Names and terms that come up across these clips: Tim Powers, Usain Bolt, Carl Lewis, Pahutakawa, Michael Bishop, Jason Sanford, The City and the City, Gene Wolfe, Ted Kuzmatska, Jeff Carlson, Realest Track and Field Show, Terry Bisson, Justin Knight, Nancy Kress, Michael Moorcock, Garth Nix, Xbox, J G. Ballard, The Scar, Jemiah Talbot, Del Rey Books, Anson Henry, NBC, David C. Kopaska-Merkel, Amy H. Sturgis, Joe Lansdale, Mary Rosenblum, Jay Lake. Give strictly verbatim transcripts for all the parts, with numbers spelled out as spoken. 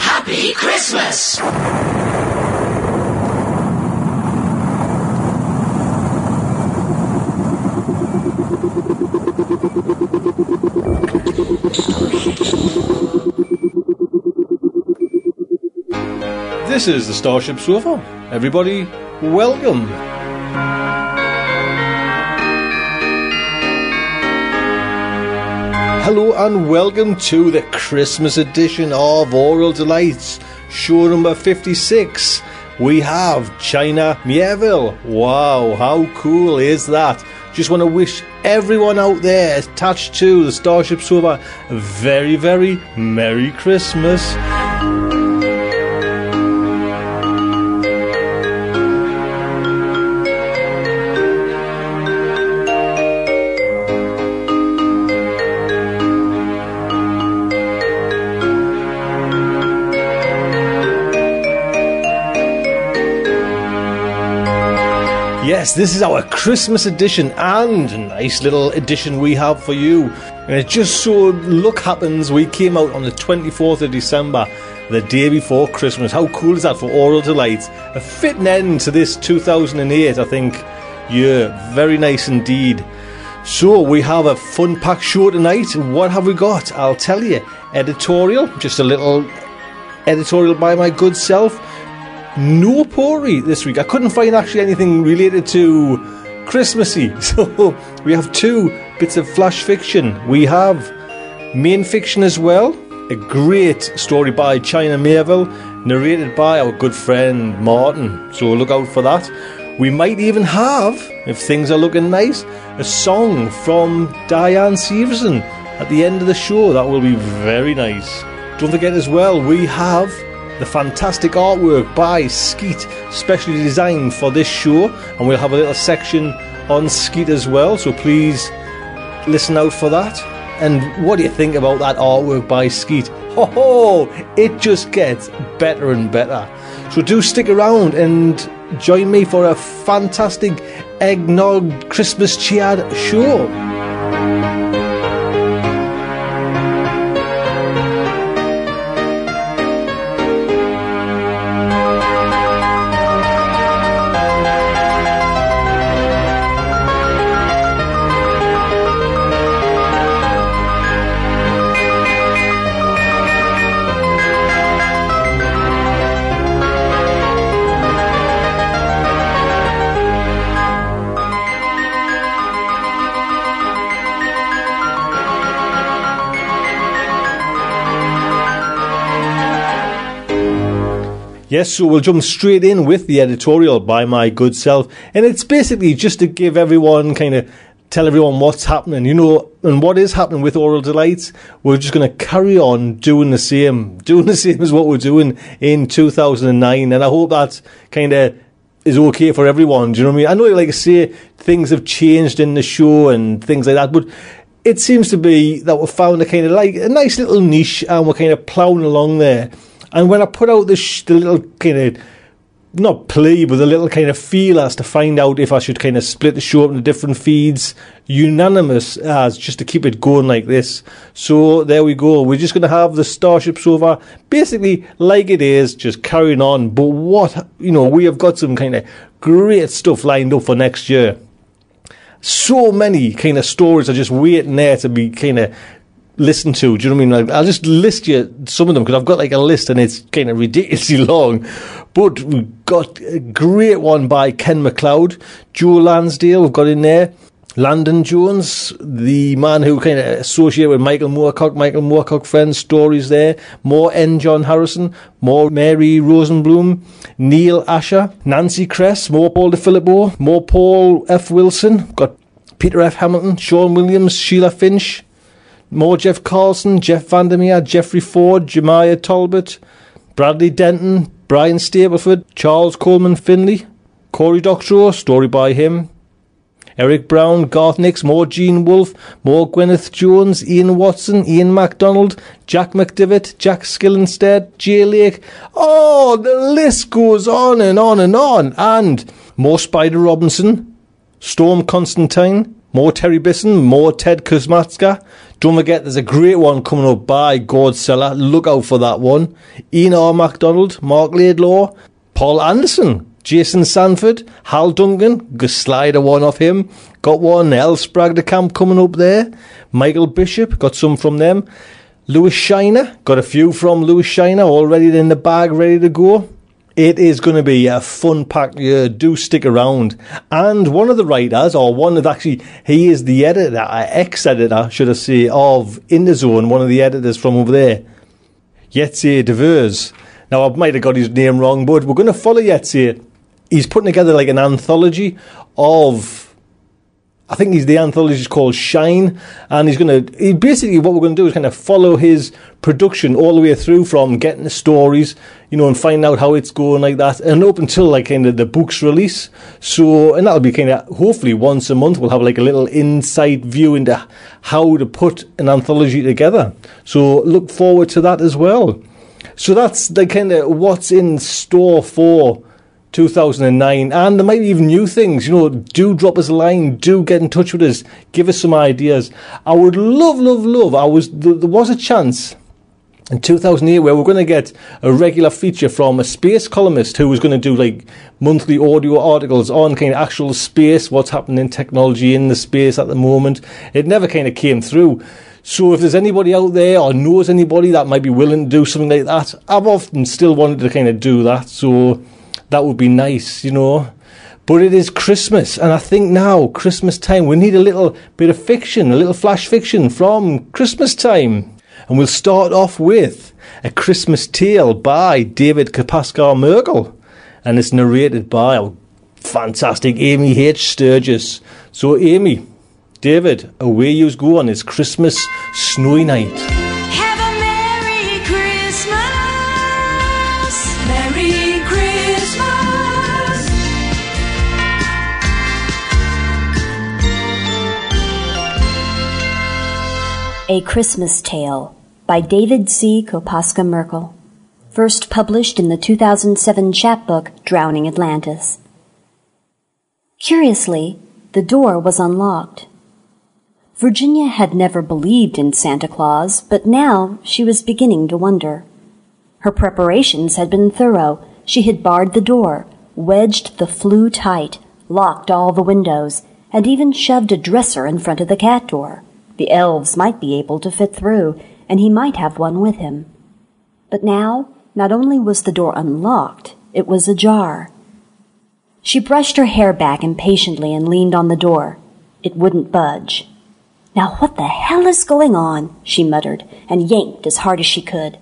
Happy Christmas! This is the Starship Sofa. Everybody, welcome. Hello and welcome to the Christmas edition of Oral Delights, show number fifty-six. We have China Mieville. Wow, how cool is that? Just want to wish everyone out there attached to the Starship Sofa a very, very Merry Christmas. Yes, this is our Christmas edition, and a nice little edition we have for you. And it just so luck happens we came out on the twenty-fourth of December, the day before Christmas. How cool is that for Oral Delights? A fitting end to this two thousand eight, I think. Yeah, very nice indeed. So we have a fun-packed show tonight, and what have we got? I'll tell you. Editorial, just a little editorial by my good self. No potpourri this week. I couldn't find actually anything related to Christmassy. So we have two bits of flash fiction. We have main fiction as well. A great story by China Mieville, narrated by our good friend Martin. So look out for that. We might even have, if things are looking nice, a song from Diane Severson at the end of the show. That will be very nice. Don't forget as well, we have the fantastic artwork by Skeet, specially designed for this show, and we'll have a little section on Skeet as well, so please listen out for that. And what do you think about that artwork by Skeet? Ho ho! It just gets better and better. So do stick around and join me for a fantastic eggnog Christmas cheered show. Yes, so we'll jump straight in with the editorial by my good self. And it's basically just to give everyone, kind of tell everyone what's happening, you know, and what is happening with Oral Delights. We're just going to carry on doing the same, doing the same as what we're doing in two thousand nine. And I hope that kind of is okay for everyone. Do you know what I mean? I know, like I say, things have changed in the show and things like that, but it seems to be that we've found a kind of like a nice little niche and we're kind of ploughing along there. And when I put out the, sh- the little kind of, not plea, but the little kind of feel as to find out if I should kind of split the show up into different feeds, unanimous as just to keep it going like this. So there we go. We're just going to have the Starship Sofa basically like it is, just carrying on. But what, you know, we have got some kind of great stuff lined up for next year. So many kind of stories are just waiting there to be kind of listened to. Do you know what I mean? Like, I'll just list you some of them because I've got like a list and it's kind of ridiculously long. But we've got a great one by Ken MacLeod, Joe Lansdale we've got in there, Landon Jones, the man who kind of associated with Michael Moorcock, Michael Moorcock friends, stories there, more N. John Harrison, more Mary Rosenblum, Neil Asher, Nancy Kress, more Paul de Philippo, more Paul F Wilson, got Peter F Hamilton, Sean Williams, Sheila Finch, more Jeff Carlson, Jeff Vandermeer, Jeffrey Ford, Jemiah Talbot, Bradley Denton, Brian Stapleford, Charles Coleman Finley, Corey Doctorow, story by him, Eric Brown, Garth Nix, more Gene Wolfe, more Gwyneth Jones, Ian Watson, Ian MacDonald, Jack McDivitt, Jack Skillinstead, Jay Lake. Oh, the list goes on and on and on. And more Spider Robinson, Storm Constantine, more Terry Bisson, more Ted Kuzmatska. Don't forget, there's a great one coming up by Godseller. Look out for that one. Ian R. MacDonald, Mark Laidlaw, Paul Anderson, Jason Sanford, Hal Duncan, good slider one off him. Got one, El Spragdicamp coming up there. Michael Bishop, got some from them. Lewis Shiner, got a few from Lewis Shiner, already in the bag, ready to go. It is going to be a fun-packed year. Do stick around. And one of the writers, or one of actually, he is the editor, ex-editor, should I say, of In The Zone, one of the editors from over there, Yetzer Devers. Now, I might have got his name wrong, but we're going to follow Yetzer. He's putting together like an anthology of, I think he's the anthology is called Shine, and he's going to, he basically what we're going to do is kind of follow his production all the way through from getting the stories, you know, and find out how it's going like that, and up until like kind of the book's release. So, and that'll be kind of, hopefully once a month we'll have like a little inside view into how to put an anthology together. So look forward to that as well. So that's the kind of what's in store for two thousand nine, and there might be even new things. You know, do drop us a line, do get in touch with us, give us some ideas. I would love, love, love, I was there, there was a chance in two thousand eight where we're going to get a regular feature from a space columnist who was going to do like monthly audio articles on kind of actual space, what's happening in technology in the space at the moment. It never kind of came through. So if there's anybody out there or knows anybody that might be willing to do something like that, I've often still wanted to kind of do that, so that would be nice, you know. But it is Christmas, and I think now, Christmas time, we need a little bit of fiction, a little flash fiction from Christmas time. And we'll start off with A Christmas Tale by David Kopaska-Merkel. And it's narrated by a fantastic Amy H. Sturgis. So Amy, David, away yous go on this Christmas snowy night. A Christmas Tale by David C. Kopaska-Merkel, first published in the two thousand seven chapbook Drowning Atlantis. Curiously, the door was unlocked. Virginia had never believed in Santa Claus, but now she was beginning to wonder. Her preparations had been thorough. She had barred the door, wedged the flue tight, locked all the windows, and even shoved a dresser in front of the cat door. The elves might be able to fit through, and he might have one with him. But now, not only was the door unlocked, it was ajar. She brushed her hair back impatiently and leaned on the door. It wouldn't budge. "Now what the hell is going on?" she muttered, and yanked as hard as she could.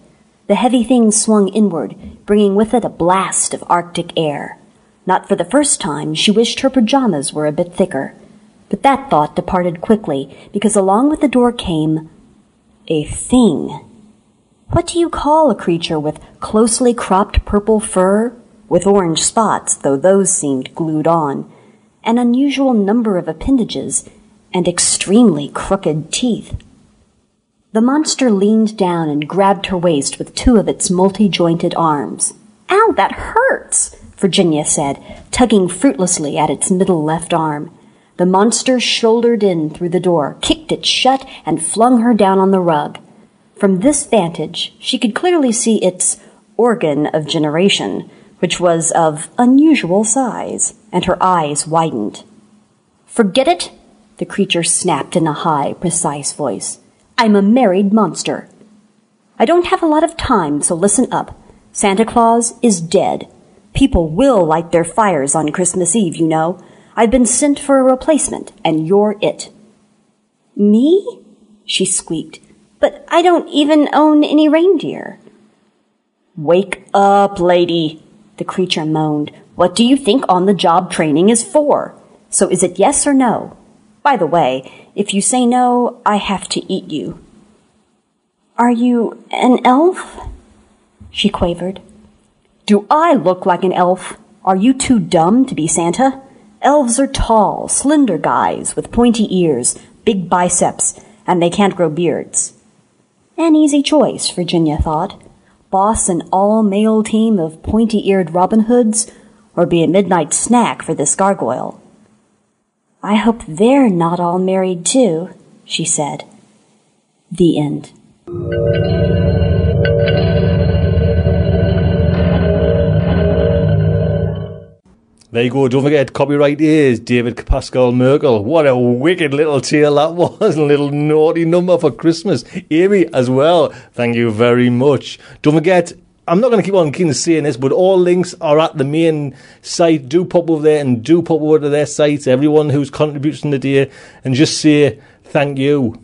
The heavy thing swung inward, bringing with it a blast of Arctic air. Not for the first time, she wished her pajamas were a bit thicker. But that thought departed quickly, because along with the door came a thing. What do you call a creature with closely cropped purple fur, with orange spots, though those seemed glued on, an unusual number of appendages, and extremely crooked teeth? The monster leaned down and grabbed her waist with two of its multi-jointed arms. "Ow, that hurts," Virginia said, tugging fruitlessly at its middle left arm. The monster shouldered in through the door, kicked it shut, and flung her down on the rug. From this vantage, she could clearly see its organ of generation, which was of unusual size, and her eyes widened. "Forget it," the creature snapped in a high, precise voice. "I'm a married monster. I don't have a lot of time, so listen up. Santa Claus is dead. People will light their fires on Christmas Eve, you know. I've been sent for a replacement, and you're it." "Me?" she squeaked. "But I don't even own any reindeer." "Wake up, lady," the creature moaned. "What do you think on-the-job training is for? So is it yes or no? By the way, if you say no, I have to eat you." "Are you an elf?" she quavered. "Do I look like an elf? Are you too dumb to be Santa? Elves are tall, slender guys with pointy ears, big biceps, and they can't grow beards." An easy choice, Virginia thought. Boss an all-male team of pointy-eared Robin Hoods, or be a midnight snack for this gargoyle. "I hope they're not all married, too," she said. The end. There you go. Don't forget, copyright is David Kopaska-Merkel. What a wicked little tale that was. A little naughty number for Christmas. Amy, as well. Thank you very much. Don't forget, I'm not going to keep on keep saying this, but all links are at the main site. Do pop over there and do pop over to their sites. Everyone who's contributing today, and just say thank you.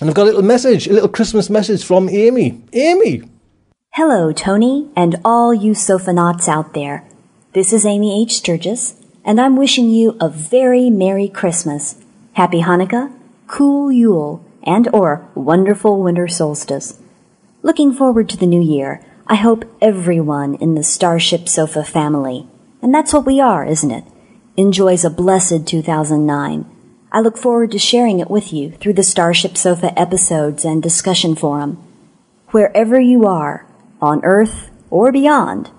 And I've got a little message, a little Christmas message from Amy. Amy! Hello, Tony, and all you sofanauts out there. This is Amy H. Sturgis, and I'm wishing you a very Merry Christmas, Happy Hanukkah, Cool Yule, and or wonderful winter solstice. Looking forward to the new year. I hope everyone in the Starship Sofa family, and that's what we are, isn't it, enjoys a blessed two thousand nine. I look forward to sharing it with you through the Starship Sofa episodes and discussion forum. Wherever you are, on Earth or beyond,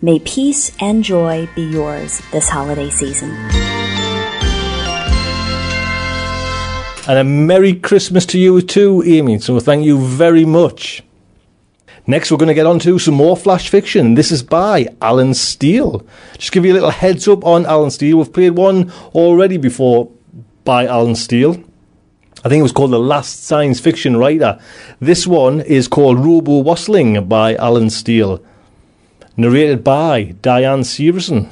may peace and joy be yours this holiday season. And a Merry Christmas to you too, Amy, so thank you very much. Next, we're going to get on to some more Flash Fiction. This is by Alan Steele. Just give you a little heads up on Alan Steele. We've played one already before by Alan Steele. I think it was called The Last Science Fiction Writer. This one is called Robo Wassling by Alan Steele. Narrated by Diane Severson.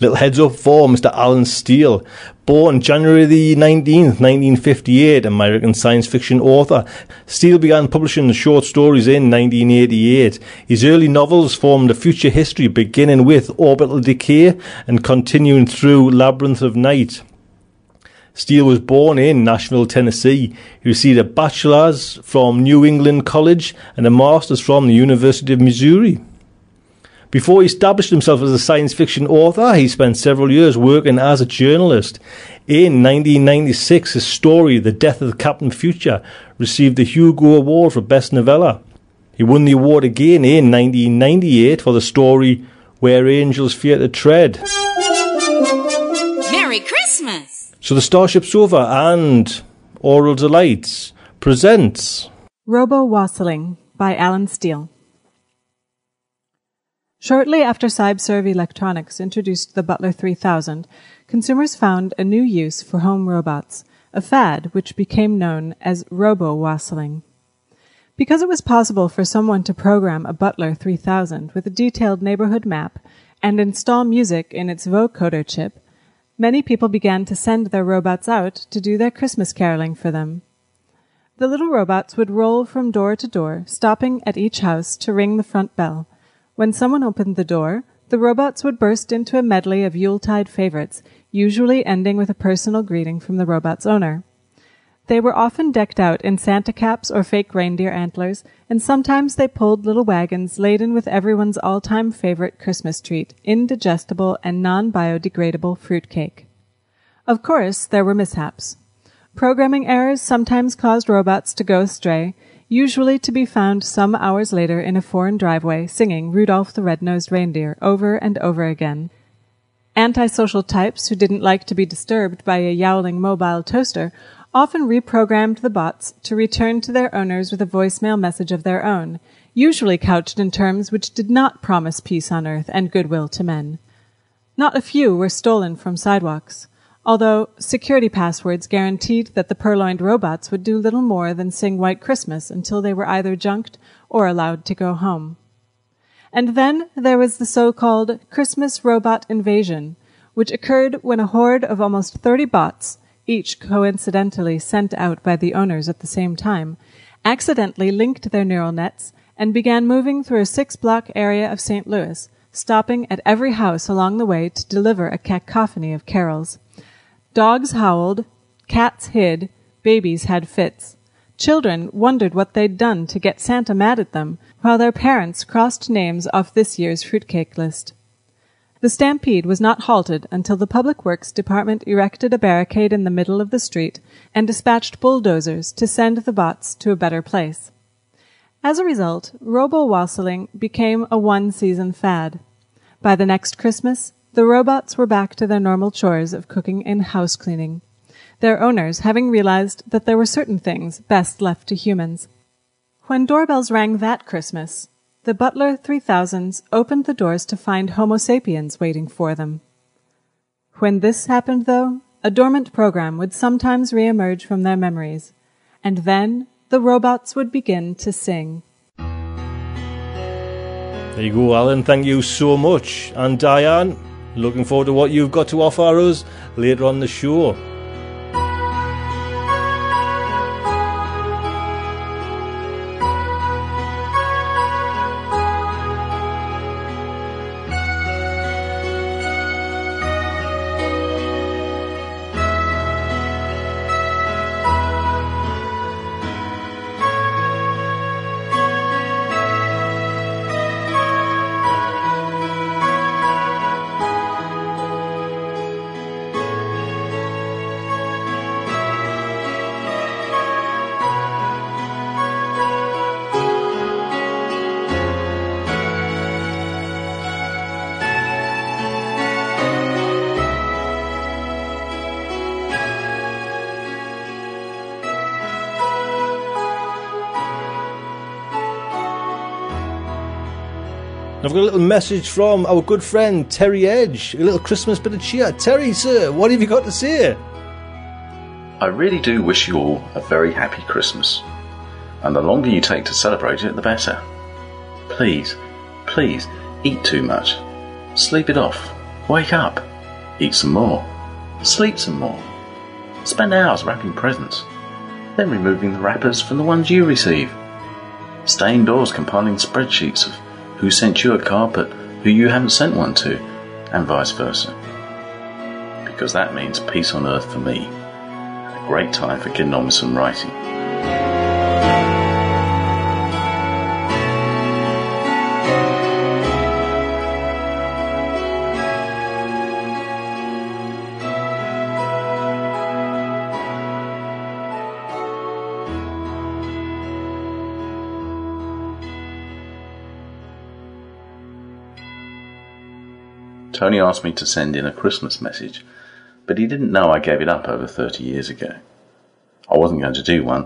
Little heads up for Mister Alan Steele. Born January the nineteenth, nineteen fifty-eight, American science fiction author, Steele began publishing short stories in nineteen eighty-eight. His early novels formed a future history beginning with Orbital Decay and continuing through Labyrinth of Night. Steele was born in Nashville, Tennessee. He received a bachelor's from New England College and a master's from the University of Missouri. Before he established himself as a science fiction author, he spent several years working as a journalist. In nineteen ninety-six, his story, The Death of Captain Future, received the Hugo Award for Best Novella. He won the award again in nineteen ninety-eight for the story, Where Angels Fear to Tread. Merry Christmas! So the Starship Sofa and Oral Delights presents Robo Wassailing by Alan Steele. Shortly after CybeServe Electronics introduced the Butler three thousand, consumers found a new use for home robots, a fad which became known as robo-wassailing. Because it was possible for someone to program a Butler three thousand with a detailed neighborhood map and install music in its vocoder chip, many people began to send their robots out to do their Christmas caroling for them. The little robots would roll from door to door, stopping at each house to ring the front bell. When someone opened the door, the robots would burst into a medley of Yuletide favorites, usually ending with a personal greeting from the robot's owner. They were often decked out in Santa caps or fake reindeer antlers, and sometimes they pulled little wagons laden with everyone's all-time favorite Christmas treat, indigestible and non-biodegradable fruitcake. Of course, there were mishaps. Programming errors sometimes caused robots to go astray, usually to be found some hours later in a foreign driveway singing Rudolph the Red-Nosed Reindeer over and over again. Antisocial types who didn't like to be disturbed by a yowling mobile toaster often reprogrammed the bots to return to their owners with a voicemail message of their own, usually couched in terms which did not promise peace on earth and goodwill to men. Not a few were stolen from sidewalks, although security passwords guaranteed that the purloined robots would do little more than sing White Christmas until they were either junked or allowed to go home. And then there was the so-called Christmas robot invasion, which occurred when a horde of almost thirty bots, each coincidentally sent out by the owners at the same time, accidentally linked their neural nets and began moving through a six-block area of Saint Louis, stopping at every house along the way to deliver a cacophony of carols. Dogs howled, cats hid, babies had fits. Children wondered what they'd done to get Santa mad at them, while their parents crossed names off this year's fruitcake list. The stampede was not halted until the Public Works Department erected a barricade in the middle of the street and dispatched bulldozers to send the bots to a better place. As a result, robo-wassailing became a one-season fad. By the next Christmas, the robots were back to their normal chores of cooking and house-cleaning, their owners having realized that there were certain things best left to humans. When doorbells rang that Christmas, the Butler three thousands opened the doors to find Homo sapiens waiting for them. When this happened, though, a dormant program would sometimes re-emerge from their memories, and then the robots would begin to sing. There you go, Alan. Thank you so much. And Diane, looking forward to what you've got to offer us later on the show. I've got a little message from our good friend Terry Edge, a little Christmas bit of cheer. Terry, sir, what have you got to say? I really do wish you all a very happy Christmas, and the longer you take to celebrate it, the better. Please, please, eat too much. Sleep it off. Wake up. Eat some more. Sleep some more. Spend hours wrapping presents, then removing the wrappers from the ones you receive. Stay indoors compiling spreadsheets of who sent you a card but who you haven't sent one to, and vice versa. Because that means peace on earth for me, and a great time for getting on with some writing. Tony asked me to send in a Christmas message, but he didn't know I gave it up over thirty years ago. I wasn't going to do one,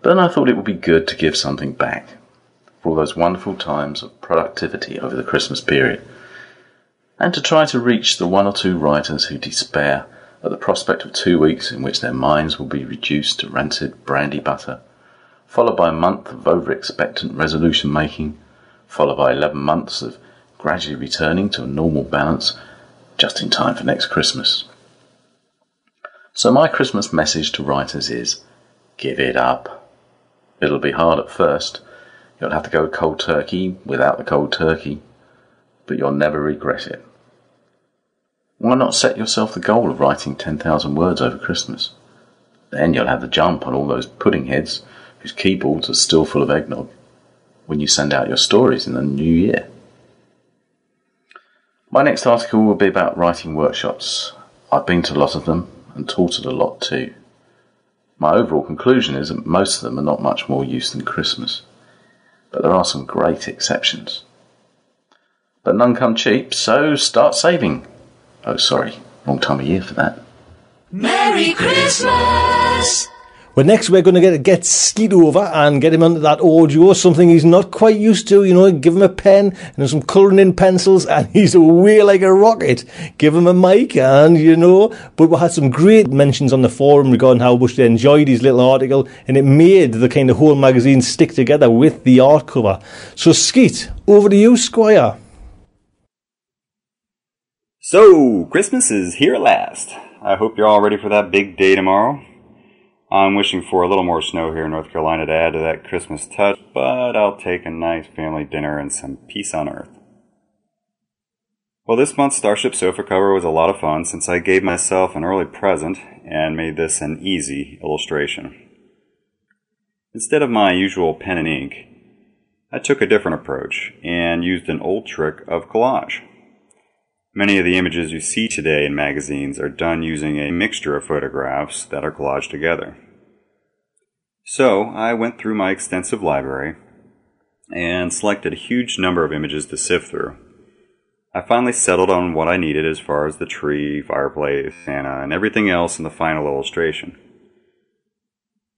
but then I thought it would be good to give something back for all those wonderful times of productivity over the Christmas period, and to try to reach the one or two writers who despair at the prospect of two weeks in which their minds will be reduced to rancid brandy butter, followed by a month of over-expectant resolution-making, followed by eleven months of gradually returning to a normal balance just in time for next Christmas. So my Christmas message to writers is, give it up. It'll be hard at first. You'll have to go cold turkey without the cold turkey, but you'll never regret it. Why not set yourself the goal of writing ten thousand words over Christmas? Then you'll have the jump on all those pudding heads whose keyboards are still full of eggnog when you send out your stories in the new year. My next article will be about writing workshops. I've been to a lot of them and taught at a lot too. My overall conclusion is that most of them are not much more use than Christmas, but there are some great exceptions. But none come cheap, so start saving. Oh, sorry, wrong time of year for that. Merry Christmas! Well, next we're going to get get Skeet over and get him onto that audio, something he's not quite used to. You know, give him a pen and some colouring in pencils and he's away like a rocket. Give him a mic and, you know, but we had some great mentions on the forum regarding how much they enjoyed his little article, and it made the kind of whole magazine stick together with the art cover. So, Skeet, over to you, Squire. So, Christmas is here at last. I hope you're all ready for that big day tomorrow. I'm wishing for a little more snow here in North Carolina to add to that Christmas touch, but I'll take a nice family dinner and some peace on earth. Well, this month's Starship Sofa cover was a lot of fun since I gave myself an early present and made this an easy illustration. Instead of my usual pen and ink, I took a different approach and used an old trick of collage. Many of the images you see today in magazines are done using a mixture of photographs that are collaged together. So, I went through my extensive library and selected a huge number of images to sift through. I finally settled on what I needed as far as the tree, fireplace, Santa, and everything else in the final illustration.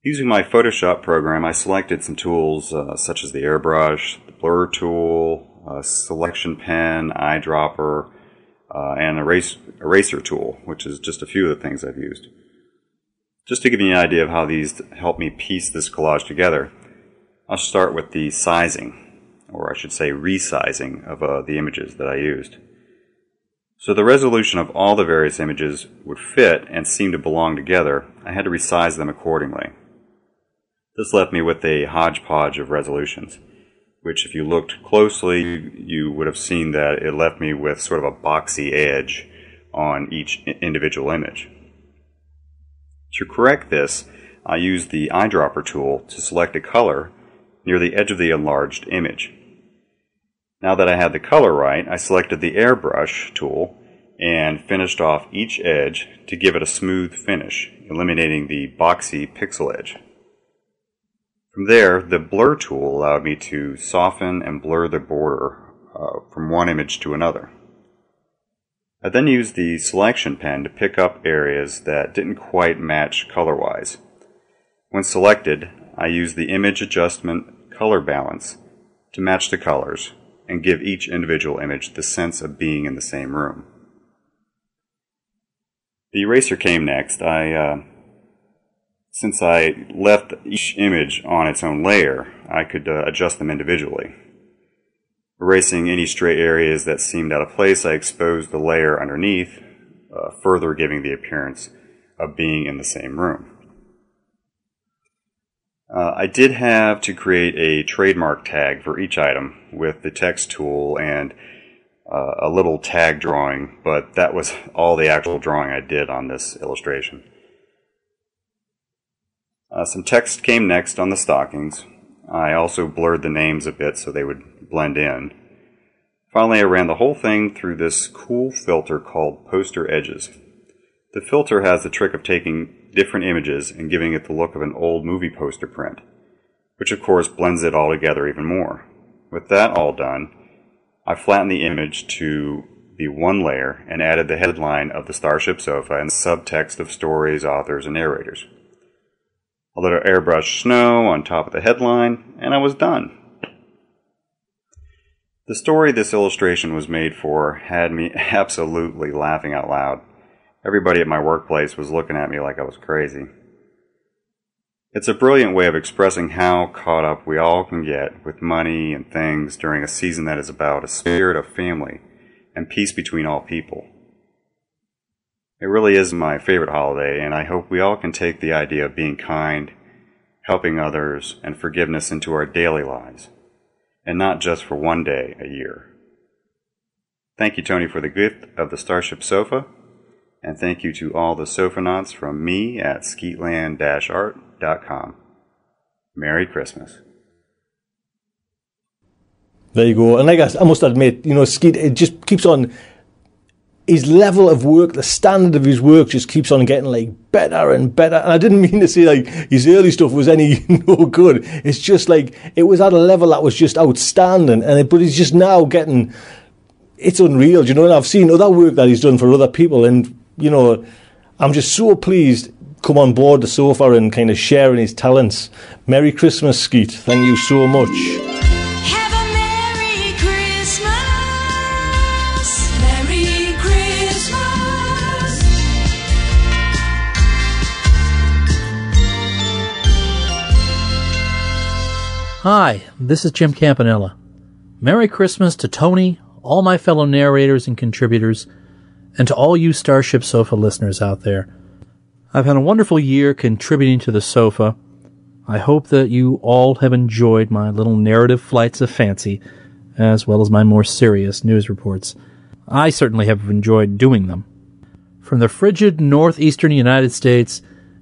Using my Photoshop program, I selected some tools uh, such as the airbrush, the blur tool, a selection pen, eyedropper, Uh, and an erase, eraser tool, which is just a few of the things I've used. Just to give you an idea of how these help me piece this collage together, I'll start with the sizing, or I should say resizing, of uh, the images that I used. So the resolution of all the various images would fit and seem to belong together. I had to resize them accordingly. This left me with a hodgepodge of resolutions, which if you looked closely, you would have seen that it left me with sort of a boxy edge on each individual image. To correct this, I used the eyedropper tool to select a color near the edge of the enlarged image. Now that I had the color right, I selected the airbrush tool and finished off each edge to give it a smooth finish, eliminating the boxy pixel edge. From there, the blur tool allowed me to soften and blur the border uh, from one image to another. I then used the selection pen to pick up areas that didn't quite match color-wise. When selected, I used the image adjustment color balance to match the colors and give each individual image the sense of being in the same room. The eraser came next. I... Uh, Since I left each image on its own layer, I could uh, adjust them individually. Erasing any stray areas that seemed out of place, I exposed the layer underneath, uh, further giving the appearance of being in the same room. Uh, I did have to create a trademark tag for each item with the text tool and uh, a little tag drawing, but that was all the actual drawing I did on this illustration. Uh, some text came next on the stockings. I also blurred the names a bit so they would blend in. Finally, I ran the whole thing through this cool filter called Poster Edges. The filter has the trick of taking different images and giving it the look of an old movie poster print, which of course blends it all together even more. With that all done, I flattened the image to be one layer and added the headline of the Starship Sofa and subtext of stories, authors, and narrators. A little airbrush snow on top of the headline, and I was done. The story this illustration was made for had me absolutely laughing out loud. Everybody at my workplace was looking at me like I was crazy. It's a brilliant way of expressing how caught up we all can get with money and things during a season that is about a spirit of family and peace between all people. It really is my favorite holiday, and I hope we all can take the idea of being kind, helping others, and forgiveness into our daily lives, and not just for one day a year. Thank you, Tony, for the gift of the Starship Sofa, and thank you to all the sofanauts from me at skeetland dash art dot com. Merry Christmas. There you go. And like I, I must admit, you know, Skeet, it just keeps on his level of work, the standard of his work just keeps on getting like better and better. And I didn't mean to say like his early stuff was any no good. It's just like it was at a level that was just outstanding. And it, but he's just now getting, it's unreal, you know. And I've seen other work that he's done for other people, and you know, I'm just so pleased come on board the sofa and kind of sharing his talents. Merry Christmas, Skeet. Thank you so much. Hi, this is Jim Campanella. Merry Christmas to Tony, all my fellow narrators and contributors, and to all you Starship Sofa listeners out there. I've had a wonderful year contributing to the sofa. I hope that you all have enjoyed my little narrative flights of fancy, as well as my more serious news reports. I certainly have enjoyed doing them. From the frigid northeastern United States,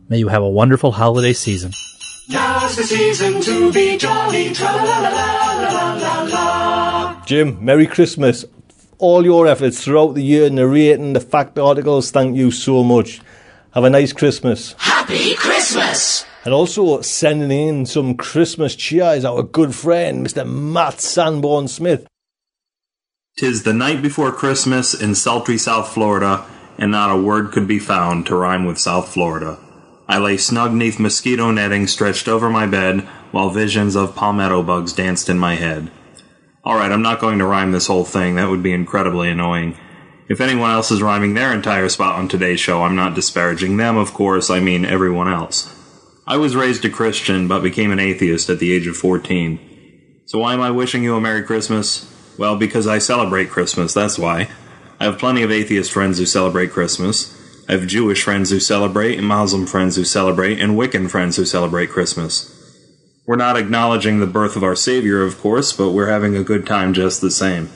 may you have a wonderful holiday season. Now's the season to be jolly, tra-la-la-la-la-la-la. Jim, Merry Christmas. All your efforts throughout the year narrating the fact articles, thank you so much. Have a nice Christmas. Happy Christmas! And also sending in some Christmas cheer is our good friend, Mister Matt Sanborn-Smith. Tis the night before Christmas in sultry South Florida, and not a word could be found to rhyme with South Florida. I lay snug 'neath mosquito netting stretched over my bed, while visions of palmetto bugs danced in my head. Alright, I'm not going to rhyme this whole thing. That would be incredibly annoying. If anyone else is rhyming their entire spot on today's show, I'm not disparaging them, of course. I mean everyone else. I was raised a Christian, but became an atheist at the age of fourteen. So why am I wishing you a Merry Christmas? Well, because I celebrate Christmas, that's why. I have plenty of atheist friends who celebrate Christmas. I have Jewish friends who celebrate, and Muslim friends who celebrate, and Wiccan friends who celebrate Christmas. We're not acknowledging the birth of our Savior, of course, but we're having a good time just the same.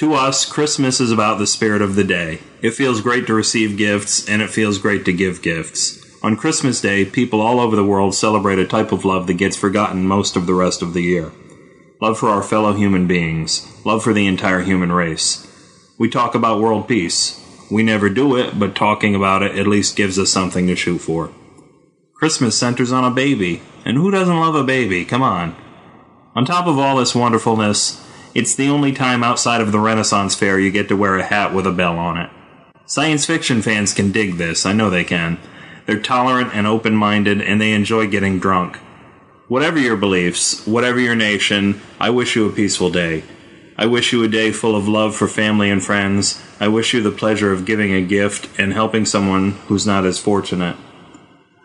To us, Christmas is about the spirit of the day. It feels great to receive gifts, and it feels great to give gifts. On Christmas Day, people all over the world celebrate a type of love that gets forgotten most of the rest of the year. Love for our fellow human beings. Love for the entire human race. We talk about world peace. We never do it, but talking about it at least gives us something to shoot for. Christmas centers on a baby, and who doesn't love a baby? Come on. On top of all this wonderfulness, it's the only time outside of the Renaissance Fair you get to wear a hat with a bell on it. Science fiction fans can dig this, I know they can. They're tolerant and open-minded, and they enjoy getting drunk. Whatever your beliefs, whatever your nation, I wish you a peaceful day. I wish you a day full of love for family and friends. I wish you the pleasure of giving a gift and helping someone who's not as fortunate.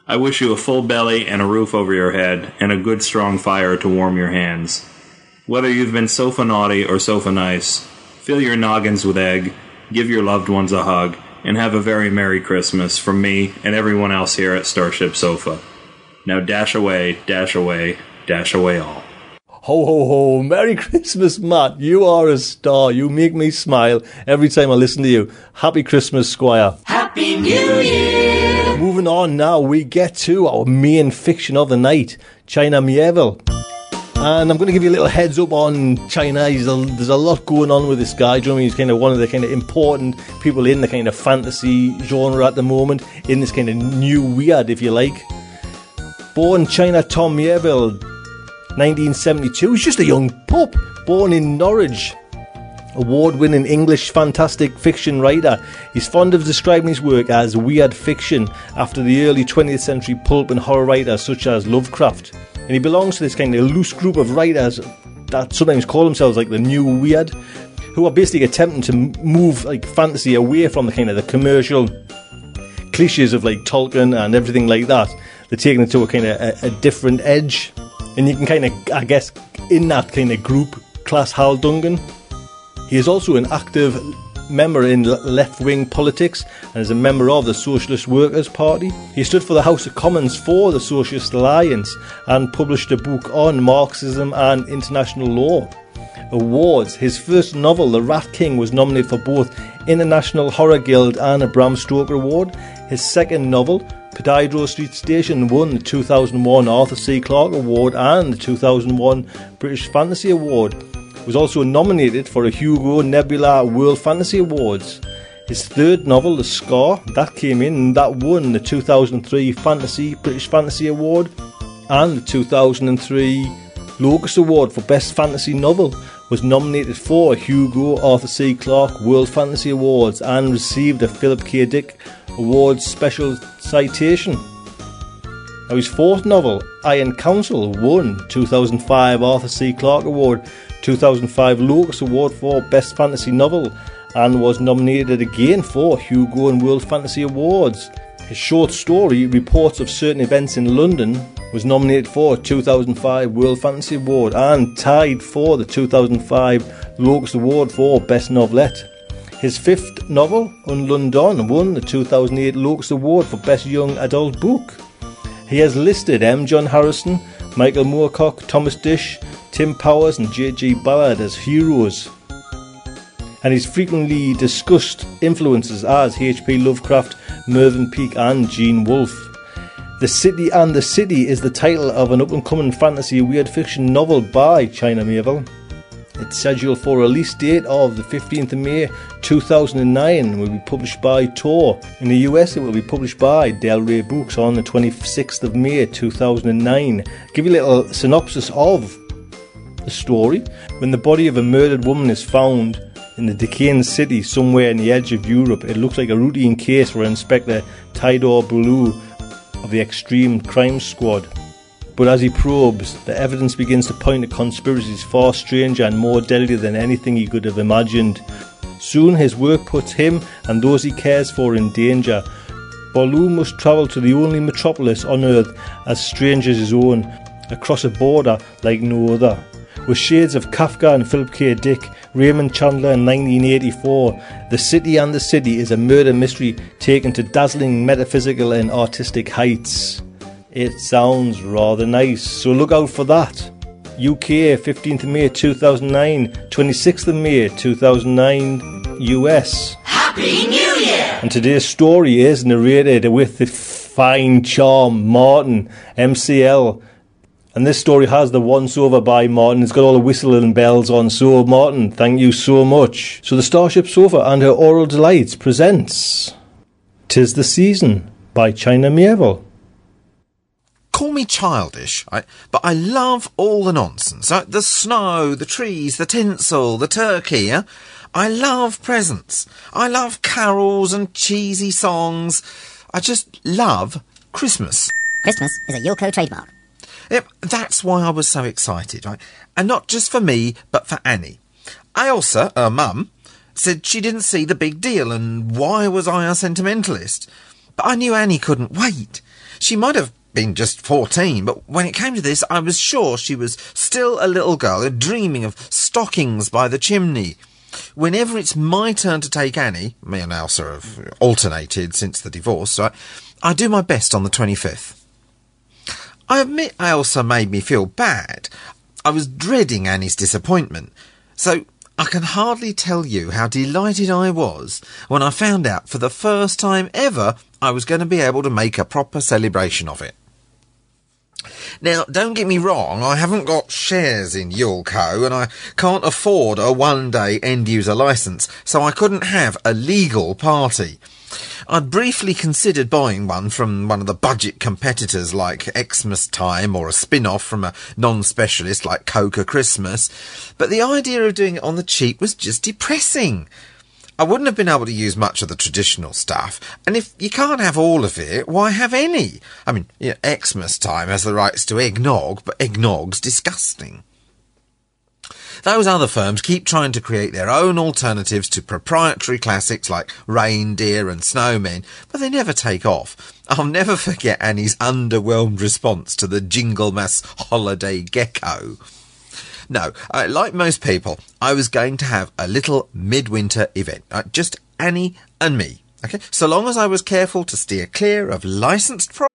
I wish you a full belly and a roof over your head and a good strong fire to warm your hands. Whether you've been sofa naughty or sofa nice, fill your noggins with egg, give your loved ones a hug, and have a very Merry Christmas from me and everyone else here at Starship Sofa. Now dash away, dash away, dash away all. Ho, ho, ho. Merry Christmas, Matt. You are a star. You make me smile every time I listen to you. Happy Christmas, Squire. Happy New Year. Moving on now, we get to our main fiction of the night, China Mieville. And I'm going to give you a little heads up on China. He's a, there's a lot going on with this guy. Do you know what I mean? He's kind of one of the kind of important people in the kind of fantasy genre at the moment, in this kind of new weird, if you like. Born China Tom Mieville, nineteen seventy-two. He was just a young pup, born in Norwich. Award-winning English fantastic fiction writer. He's fond of describing his work as weird fiction after the early twentieth century pulp and horror writers such as Lovecraft. And he belongs to this kind of loose group of writers that sometimes call themselves like the new weird, who are basically attempting to move like fantasy away from the kind of the commercial cliches of like Tolkien and everything like that. They're taking it to a kind of a, a different edge. And you can kind of, I guess, in that kind of group, class Hal Dungan. He is also an active member in left-wing politics and is a member of the Socialist Workers' Party. He stood for the House of Commons for the Socialist Alliance and published a book on Marxism and international law. Awards. His first novel, The Rat King, was nominated for both International Horror Guild and a Bram Stoker Award. His second novel, Pedro Street Station, won the two thousand one Arthur C. Clarke Award and the two thousand one British Fantasy Award. It was also nominated for a Hugo Nebula World Fantasy Awards. His third novel, The Scar, that came in and that won the two thousand three Fantasy British Fantasy Award and the two thousand three Locus Award for Best Fantasy Novel, was nominated for Hugo Arthur C. Clarke World Fantasy Awards and received a Philip K. Dick Awards Special Citation. Now his fourth novel, Iron Council, won two thousand five Arthur C. Clarke Award, two thousand five Locus Award for Best Fantasy Novel, and was nominated again for Hugo and World Fantasy Awards. His short story, Reports of Certain Events in London, was nominated for a two thousand five World Fantasy Award and tied for the two thousand five Locus Award for Best Novelette. His fifth novel, Unlondon, won the two thousand eight Locus Award for Best Young Adult Book. He has listed M. John Harrison, Michael Moorcock, Thomas Dish, Tim Powers and J G. Ballard as heroes. And he's frequently discussed influences as H P. Lovecraft, Mervyn Peake and Gene Wolfe. The City and the City is the title of an up-and-coming fantasy weird fiction novel by China Mieville. It's scheduled for release date of the fifteenth of May two thousand nine and will be published by Tor. In the U S it will be published by Del Rey Books on the twenty-sixth of May two thousand nine. I'll give you a little synopsis of the story. When the body of a murdered woman is found in the decaying city somewhere in the edge of Europe, it looks like a routine case for Inspector Tidor Boulou of the Extreme Crime Squad. But as he probes, the evidence begins to point at conspiracies far stranger and more deadly than anything he could have imagined. Soon his work puts him and those he cares for in danger. Boulou must travel to the only metropolis on earth as strange as his own, across a border like no other. With shades of Kafka and Philip K. Dick, Raymond Chandler in nineteen eighty-four, The City and the City is a murder mystery taken to dazzling metaphysical and artistic heights. It sounds rather nice, so look out for that. U K, fifteenth of May two thousand nine, twenty-sixth of May two thousand nine, U S. Happy New Year! And today's story is narrated with the fine charm Martin, M C L. And this story has the once over by Martin. It's got all the whistle and bells on. So, Martin, thank you so much. So, the Starship Sofa and her Oral Delights presents Tis the Season by China Mieville. Call me childish, I, but I love all the nonsense. Uh, the snow, the trees, the tinsel, the turkey. Uh, I love presents. I love carols and cheesy songs. I just love Christmas. Christmas is a Yoko trademark. Yep, that's why I was so excited. Right? And not just for me, but for Annie. Ailsa, her mum, said she didn't see the big deal and why was I a sentimentalist? But I knew Annie couldn't wait. She might have been just fourteen, but when it came to this, I was sure she was still a little girl dreaming of stockings by the chimney. Whenever it's my turn to take Annie, me and Ailsa have alternated since the divorce, right? I do my best on the twenty-fifth. I admit Ailsa made me feel bad. I was dreading Annie's disappointment, so I can hardly tell you how delighted I was when I found out for the first time ever I was going to be able to make a proper celebration of it. Now, don't get me wrong, I haven't got shares in Yulco and I can't afford a one-day end-user licence, so I couldn't have a legal party. I'd briefly considered buying one from one of the budget competitors like Xmas Time or a spin-off from a non-specialist like Coca Christmas, but the idea of doing it on the cheap was just depressing. I wouldn't have been able to use much of the traditional stuff, and if you can't have all of it, why have any? I mean, you know, Xmas Time has the rights to eggnog, but eggnog's disgusting. Those other firms keep trying to create their own alternatives to proprietary classics like reindeer and snowmen, but they never take off. I'll never forget Annie's underwhelmed response to the Jingle Mass Holiday Gecko. No, uh, like most people, I was going to have a little midwinter event, uh, just Annie and me. Okay, so long as I was careful to steer clear of licensed products.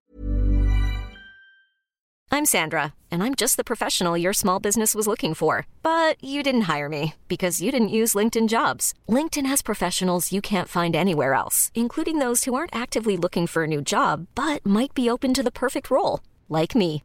I'm Sandra, and I'm just the professional your small business was looking for. But you didn't hire me because you didn't use LinkedIn Jobs. LinkedIn has professionals you can't find anywhere else, including those who aren't actively looking for a new job, but might be open to the perfect role, like me.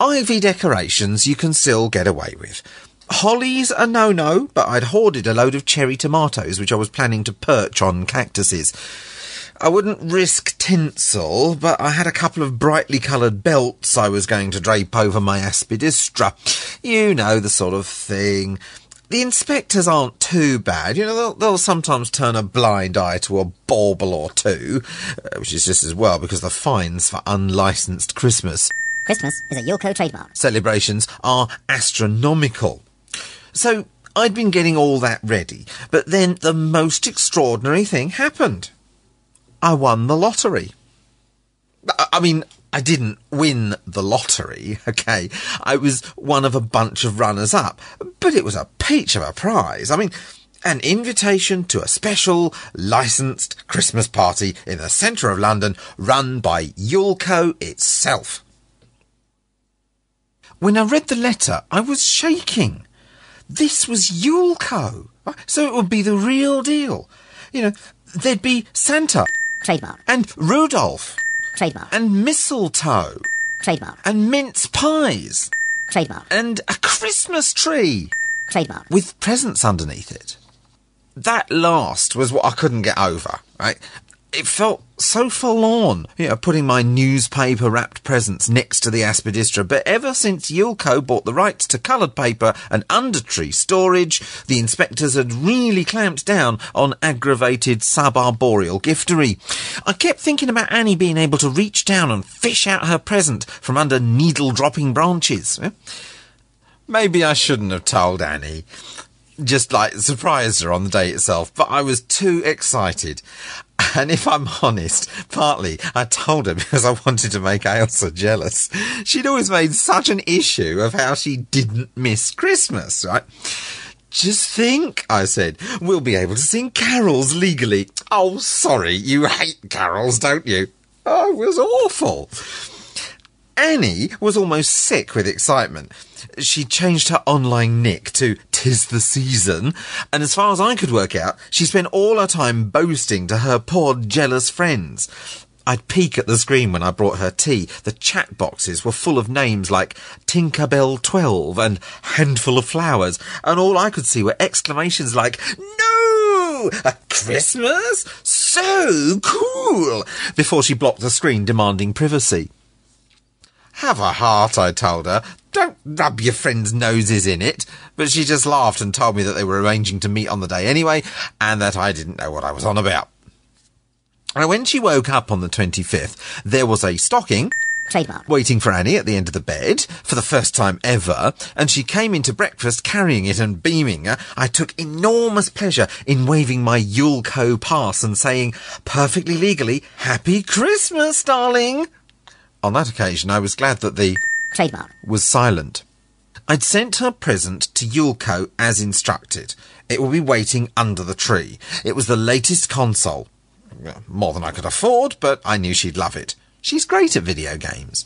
Ivy decorations you can still get away with. Holly's a no-no, but I'd hoarded a load of cherry tomatoes, which I was planning to perch on cactuses. I wouldn't risk tinsel, but I had a couple of brightly coloured belts I was going to drape over my aspidistra. You know, the sort of thing. The inspectors aren't too bad. You know, they'll, they'll sometimes turn a blind eye to a bauble or two, which is just as well because the fines for unlicensed Christmas. Christmas is a Yoko trademark. Celebrations are astronomical. So I'd been getting all that ready, but then the most extraordinary thing happened. I won the lottery. I mean, I didn't win the lottery, OK? I was one of a bunch of runners-up, but it was a peach of a prize. I mean, an invitation to a special licensed Christmas party in the centre of London run by Yulco itself. When I read the letter, I was shaking. This was Yulco, so it would be the real deal. You know, there'd be Santa. Trademark. And Rudolph. Trademark. And mistletoe. Trademark. And mince pies. Trademark. And a Christmas tree. Trademark. With presents underneath it. That last was what I couldn't get over, right? It felt so forlorn, you know, putting my newspaper-wrapped presents next to the aspidistra, but ever since Yulco bought the rights to coloured paper and under-tree storage, the inspectors had really clamped down on aggravated sub-arboreal giftery. I kept thinking about Annie being able to reach down and fish out her present from under needle-dropping branches. Maybe I shouldn't have told Annie. Just, like, surprised her on the day itself, but I was too excited. And if I'm honest, partly I told her because I wanted to make Ailsa jealous. She'd always made such an issue of how she didn't miss Christmas, right? Just think, I said, we'll be able to sing carols legally. Oh, sorry, you hate carols, don't you? Oh, it was awful. Annie was almost sick with excitement. She changed her online nick to "'Tis the Season," and as far as I could work out, she spent all her time boasting to her poor jealous friends. I'd peek at the screen when I brought her tea. The chat boxes were full of names like Tinkerbell twelve and Handful of Flowers, and all I could see were exclamations like, "No! A Christmas? So cool!" before she blocked the screen demanding privacy. "Have a heart," I told her. "Don't rub your friends' noses in it." But she just laughed and told me that they were arranging to meet on the day anyway, and that I didn't know what I was on about. And when she woke up on the twenty-fifth, there was a stocking Trademark. waiting for Annie at the end of the bed, for the first time ever, and she came into breakfast carrying it and beaming. I took enormous pleasure in waving my Yulco pass and saying, perfectly legally, "Happy Christmas, darling!" On that occasion, I was glad that the trademark was silent. I'd sent her present to Yulco as instructed. It would be waiting under the tree. It was the latest console. More than I could afford, but I knew she'd love it. She's great at video games.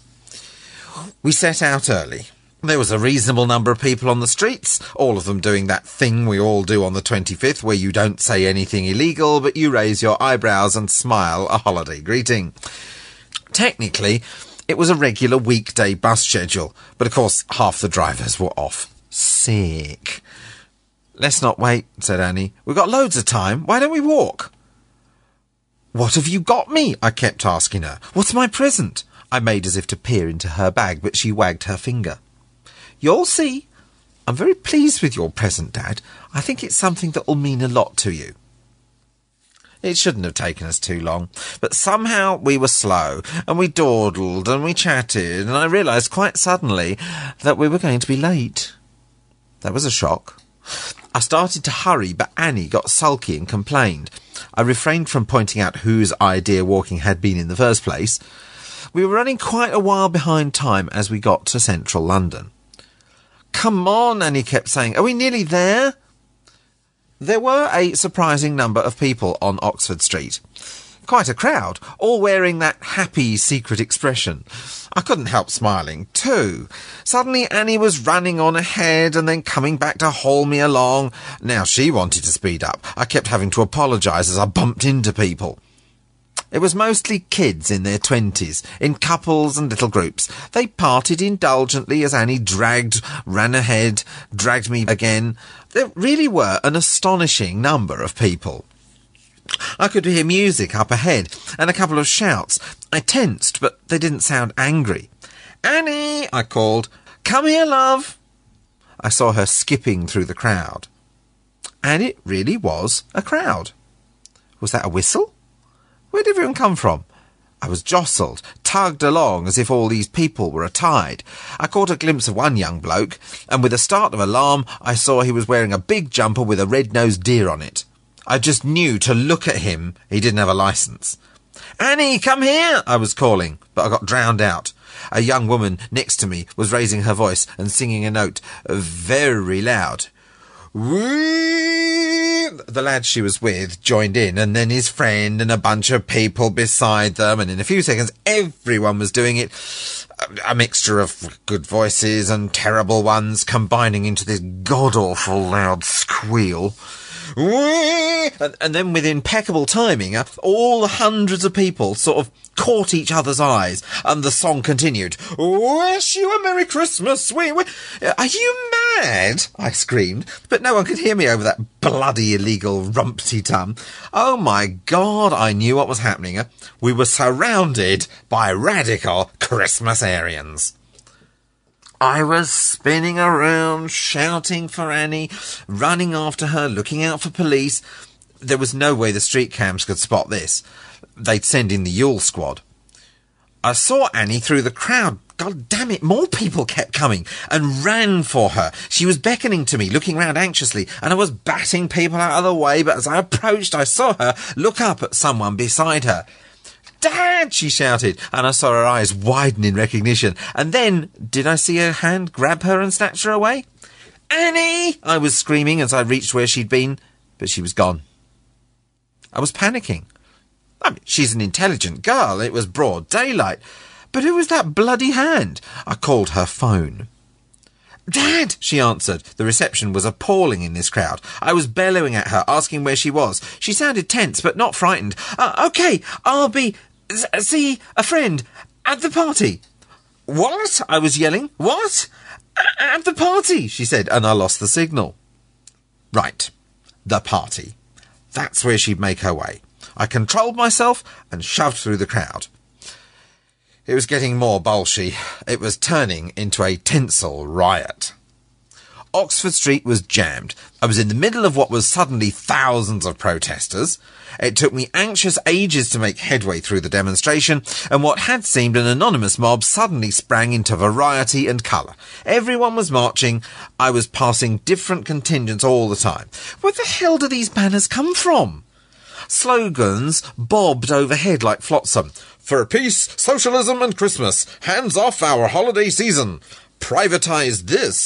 We set out early. There was a reasonable number of people on the streets, all of them doing that thing we all do on the twenty-fifth, where you don't say anything illegal, but you raise your eyebrows and smile a holiday greeting. Technically, it was a regular weekday bus schedule, but of course half the drivers were off sick. sick. Let's not wait, said Annie. We've got loads of time. Why don't we walk? What have you got me? I kept asking her. What's my present? I made as if to peer into her bag, but she wagged her finger. You'll see. I'm very pleased with your present, Dad. I think it's something that will mean a lot to you. It shouldn't have taken us too long, but somehow we were slow, and we dawdled, and we chatted, and I realised quite suddenly that we were going to be late. That was a shock. I started to hurry, but Annie got sulky and complained. I refrained from pointing out whose idea walking had been in the first place. We were running quite a while behind time as we got to central London. "Come on," Annie kept saying. "Are we nearly there?" There were a surprising number of people on Oxford Street. Quite a crowd, all wearing that happy secret expression. I couldn't help smiling, too. Suddenly Annie was running on ahead and then coming back to haul me along. Now she wanted to speed up. I kept having to apologise as I bumped into people. It was mostly kids in their twenties, in couples and little groups. They parted indulgently as Annie dragged, ran ahead, dragged me again. There really were an astonishing number of people. I could hear music up ahead and a couple of shouts. I tensed, but they didn't sound angry. "Annie," I called. "Come here, love." I saw her skipping through the crowd. And it really was a crowd. Was that a whistle? Where'd everyone come from? I was jostled, tugged along as if all these people were a tide. I caught a glimpse of one young bloke, and with a start of alarm, I saw he was wearing a big jumper with a red-nosed deer on it. I just knew to look at him he didn't have a licence. "Annie, come here!" I was calling, but I got drowned out. A young woman next to me was raising her voice and singing a note very loud. Wee! The lad she was with joined in, and then his friend and a bunch of people beside them, and in a few seconds everyone was doing it, a mixture of good voices and terrible ones combining into this god-awful loud squeal. Wee! And, and then with impeccable timing, uh, all the hundreds of people sort of caught each other's eyes, and the song continued. "Wish you a Merry Christmas, we wish." "Are you mad?" I screamed, but no one could hear me over that bloody illegal rumpty-tum. Oh, my God, I knew what was happening. We were surrounded by radical Christmas Arians. I was spinning around, shouting for Annie, running after her, looking out for police. There was no way the street cams could spot this. They'd send in the Yule squad. I saw Annie through the crowd. God damn it, more people kept coming, and ran for her. She was beckoning to me, looking round anxiously, and I was batting people out of the way, but as I approached, I saw her look up at someone beside her. "Dad!" she shouted, and I saw her eyes widen in recognition. And then, did I see her hand grab her and snatch her away? "Annie!" I was screaming as I reached where she'd been, but she was gone. I was panicking. I mean, she's an intelligent girl. It was broad daylight. But who was that bloody hand? I called her phone. "Dad!" she answered. The reception was appalling in this crowd. I was bellowing at her, asking where she was. She sounded tense, but not frightened. Uh, OK, I'll be... see a friend at the party." "What?" I was yelling. "What? At the party," she said, and I lost the signal. Right. The party. That's where she'd make her way. I controlled myself and shoved through the crowd. It was getting more bolshy. It was turning into a tinsel riot. Oxford Street was jammed. I was in the middle of what was suddenly thousands of protesters. It took me anxious ages to make headway through the demonstration, and what had seemed an anonymous mob suddenly sprang into variety and colour. Everyone was marching. I was passing different contingents all the time. Where the hell do these banners come from? Slogans bobbed overhead like flotsam. "For peace, socialism and Christmas. Hands off our holiday season. Privatise this."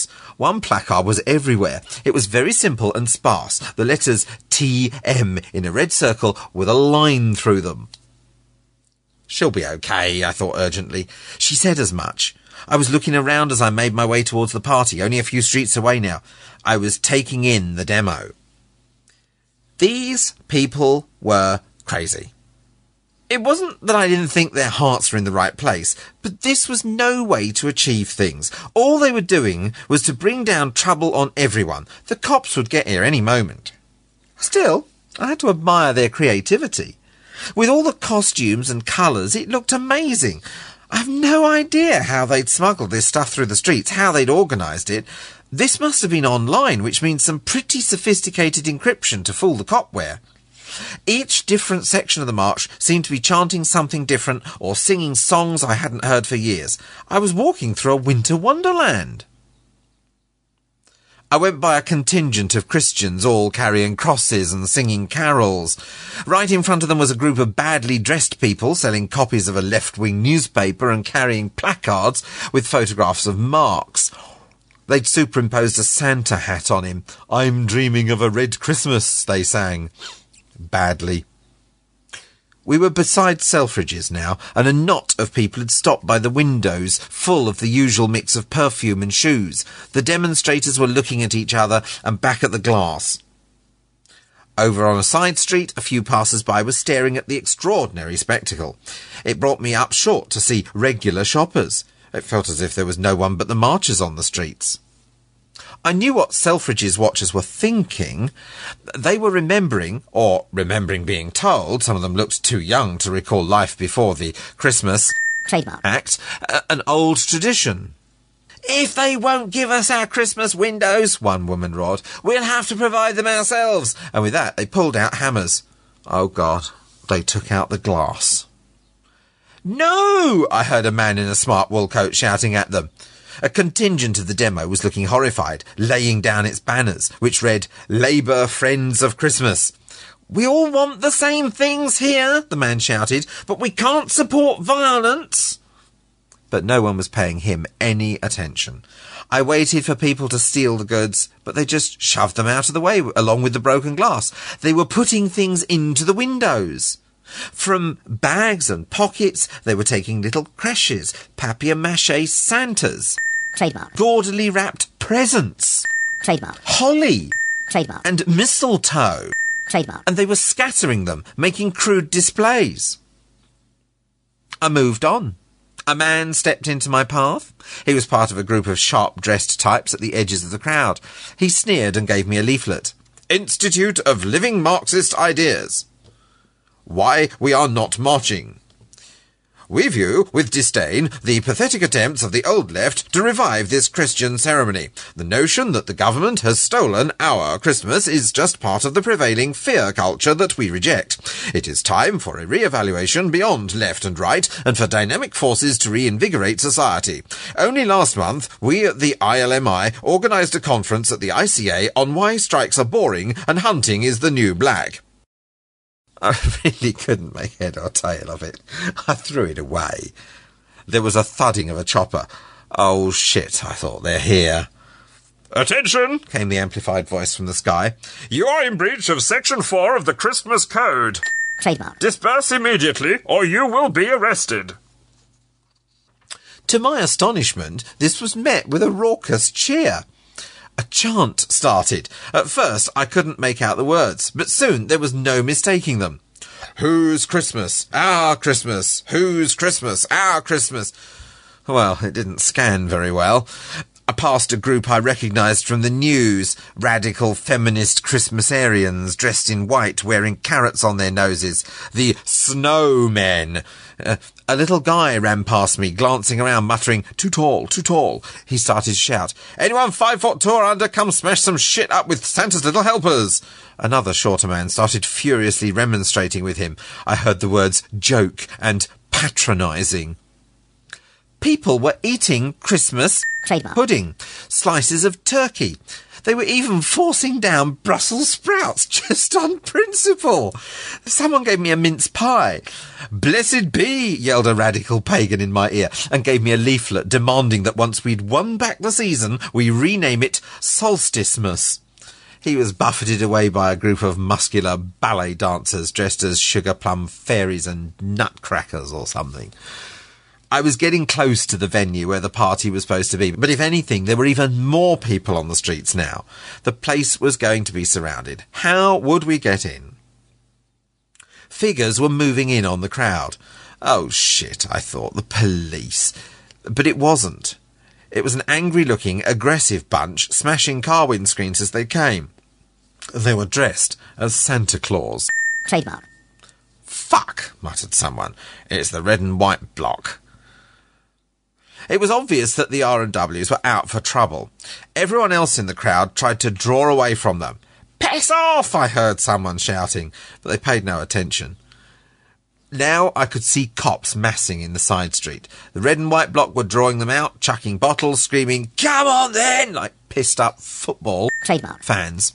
One placard was everywhere. It was very simple and sparse. The letters T M in a red circle with a line through them. "She'll be okay," I thought urgently. She said as much. I was looking around as I made my way towards the party, only a few streets away now. I was taking in the demo. These people were crazy. It wasn't that I didn't think their hearts were in the right place, but this was no way to achieve things. All they were doing was to bring down trouble on everyone. The cops would get here any moment. Still, I had to admire their creativity. With all the costumes and colours, it looked amazing. I've no idea how they'd smuggled this stuff through the streets, how they'd organised it. This must have been online, which means some pretty sophisticated encryption to fool the copware. Each different section of the march seemed to be chanting something different or singing songs I hadn't heard for years. I was walking through a winter wonderland. I went by a contingent of Christians, all carrying crosses and singing carols. Right in front of them was a group of badly dressed people selling copies of a left-wing newspaper and carrying placards with photographs of Marx. They'd superimposed a Santa hat on him. "I'm dreaming of a red Christmas," they sang. Badly. We were beside Selfridge's now, and a knot of people had stopped by the windows, full of the usual mix of perfume and shoes. The demonstrators were looking at each other and back at the glass. Over on a side street, a few passers-by were staring at the extraordinary spectacle. It brought me up short to see regular shoppers. It felt as if there was no one but the marchers on the streets. I knew what Selfridge's watchers were thinking. They were remembering, or remembering being told, some of them looked too young to recall life before the Christmas Trademark Act, an old tradition. "If they won't give us our Christmas windows," one woman roared, "we'll have to provide them ourselves." And with that, they pulled out hammers. Oh, God, they took out the glass. "No!" I heard a man in a smart wool coat shouting at them. A contingent of the demo was looking horrified, laying down its banners, which read, "Labour Friends of Christmas." "We all want the same things here," the man shouted, "but we can't support violence." But no one was paying him any attention. I waited for people to steal the goods, but they just shoved them out of the way, along with the broken glass. They were putting things into the windows. From bags and pockets, they were taking little creches, papier-mâché Santas, trademark, gaudily wrapped presents, trademark, holly, trademark, and mistletoe, trademark, and they were scattering them, making crude displays. I moved on. A man stepped into my path. He was part of a group of sharp-dressed types at the edges of the crowd. He sneered and gave me a leaflet. "Institute of Living Marxist Ideas. Why we are not marching. We view with disdain the pathetic attempts of the old left to revive this Christian ceremony. The notion that the government has stolen our Christmas is just part of the prevailing fear culture that we reject. It is time for a re-evaluation beyond left and right and for dynamic forces to reinvigorate society. Only last month, we at the I L M I organised a conference at the I C A on why strikes are boring and hunting is the new black." I really couldn't make head or tail of it. I threw it away. There was a thudding of a chopper. "Oh, shit," I thought, "they're here." "Attention," came the amplified voice from the sky. "You are in breach of Section four of the Christmas Code. Trademark. Disperse immediately, or you will be arrested." To my astonishment, this was met with a raucous cheer. A chant started. At first I couldn't make out the words, but soon there was no mistaking them. "Whose Christmas? Our Christmas. Whose Christmas? Our Christmas." Well, it didn't scan very well. I passed a group I recognised from the news, radical feminist Christmasarians dressed in white, wearing carrots on their noses, the snowmen. Uh, a little guy ran past me, glancing around, muttering, "Too tall, too tall." He started to shout, "Anyone five foot two or under, come smash some shit up with Santa's little helpers." Another shorter man started furiously remonstrating with him. I heard the words joke and patronising. People were eating Christmas trademark pudding, slices of turkey. They were even forcing down Brussels sprouts just on principle. Someone gave me a mince pie. "Blessed be," yelled a radical pagan in my ear, and gave me a leaflet demanding that once we'd won back the season, we rename it Solsticemas. He was buffeted away by a group of muscular ballet dancers dressed as sugar plum fairies and nutcrackers or something. I was getting close to the venue where the party was supposed to be, but if anything, there were even more people on the streets now. The place was going to be surrounded. How would we get in? Figures were moving in on the crowd. Oh, shit, I thought, the police. But it wasn't. It was an angry-looking, aggressive bunch, smashing car windscreens as they came. They were dressed as Santa Claus. Trademark. Fuck, muttered someone. It's the red and white block. It was obvious that the R and Ws were out for trouble. Everyone else in the crowd tried to draw away from them. Piss off, I heard someone shouting, but they paid no attention. Now I could see cops massing in the side street. The red and white block were drawing them out, chucking bottles, screaming, "Come on then!" like pissed-up football Trademark. Fans.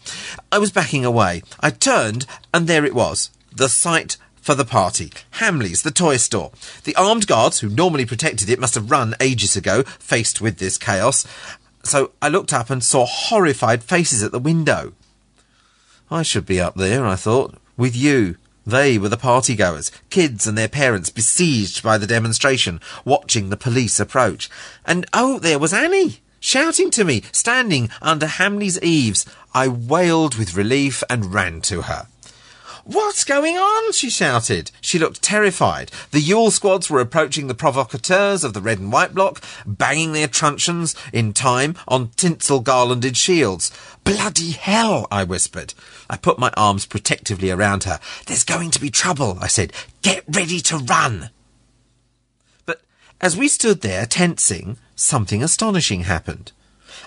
I was backing away. I turned, and there it was, the sight for the party. Hamley's, the toy store. The armed guards, who normally protected it, must have run ages ago, faced with this chaos. So I looked up and saw horrified faces at the window. I should be up there, I thought, with you. They were the party-goers, kids and their parents besieged by the demonstration, watching the police approach. And, oh, there was Annie, shouting to me, standing under Hamley's eaves. I wailed with relief and ran to her. "What's going on?" she shouted. She looked terrified. The Yule squads were approaching the provocateurs of the red and white block, banging their truncheons, in time, on tinsel-garlanded shields. "Bloody hell!" I whispered. I put my arms protectively around her. "There's going to be trouble," I said. "Get ready to run." But as we stood there, tensing, something astonishing happened.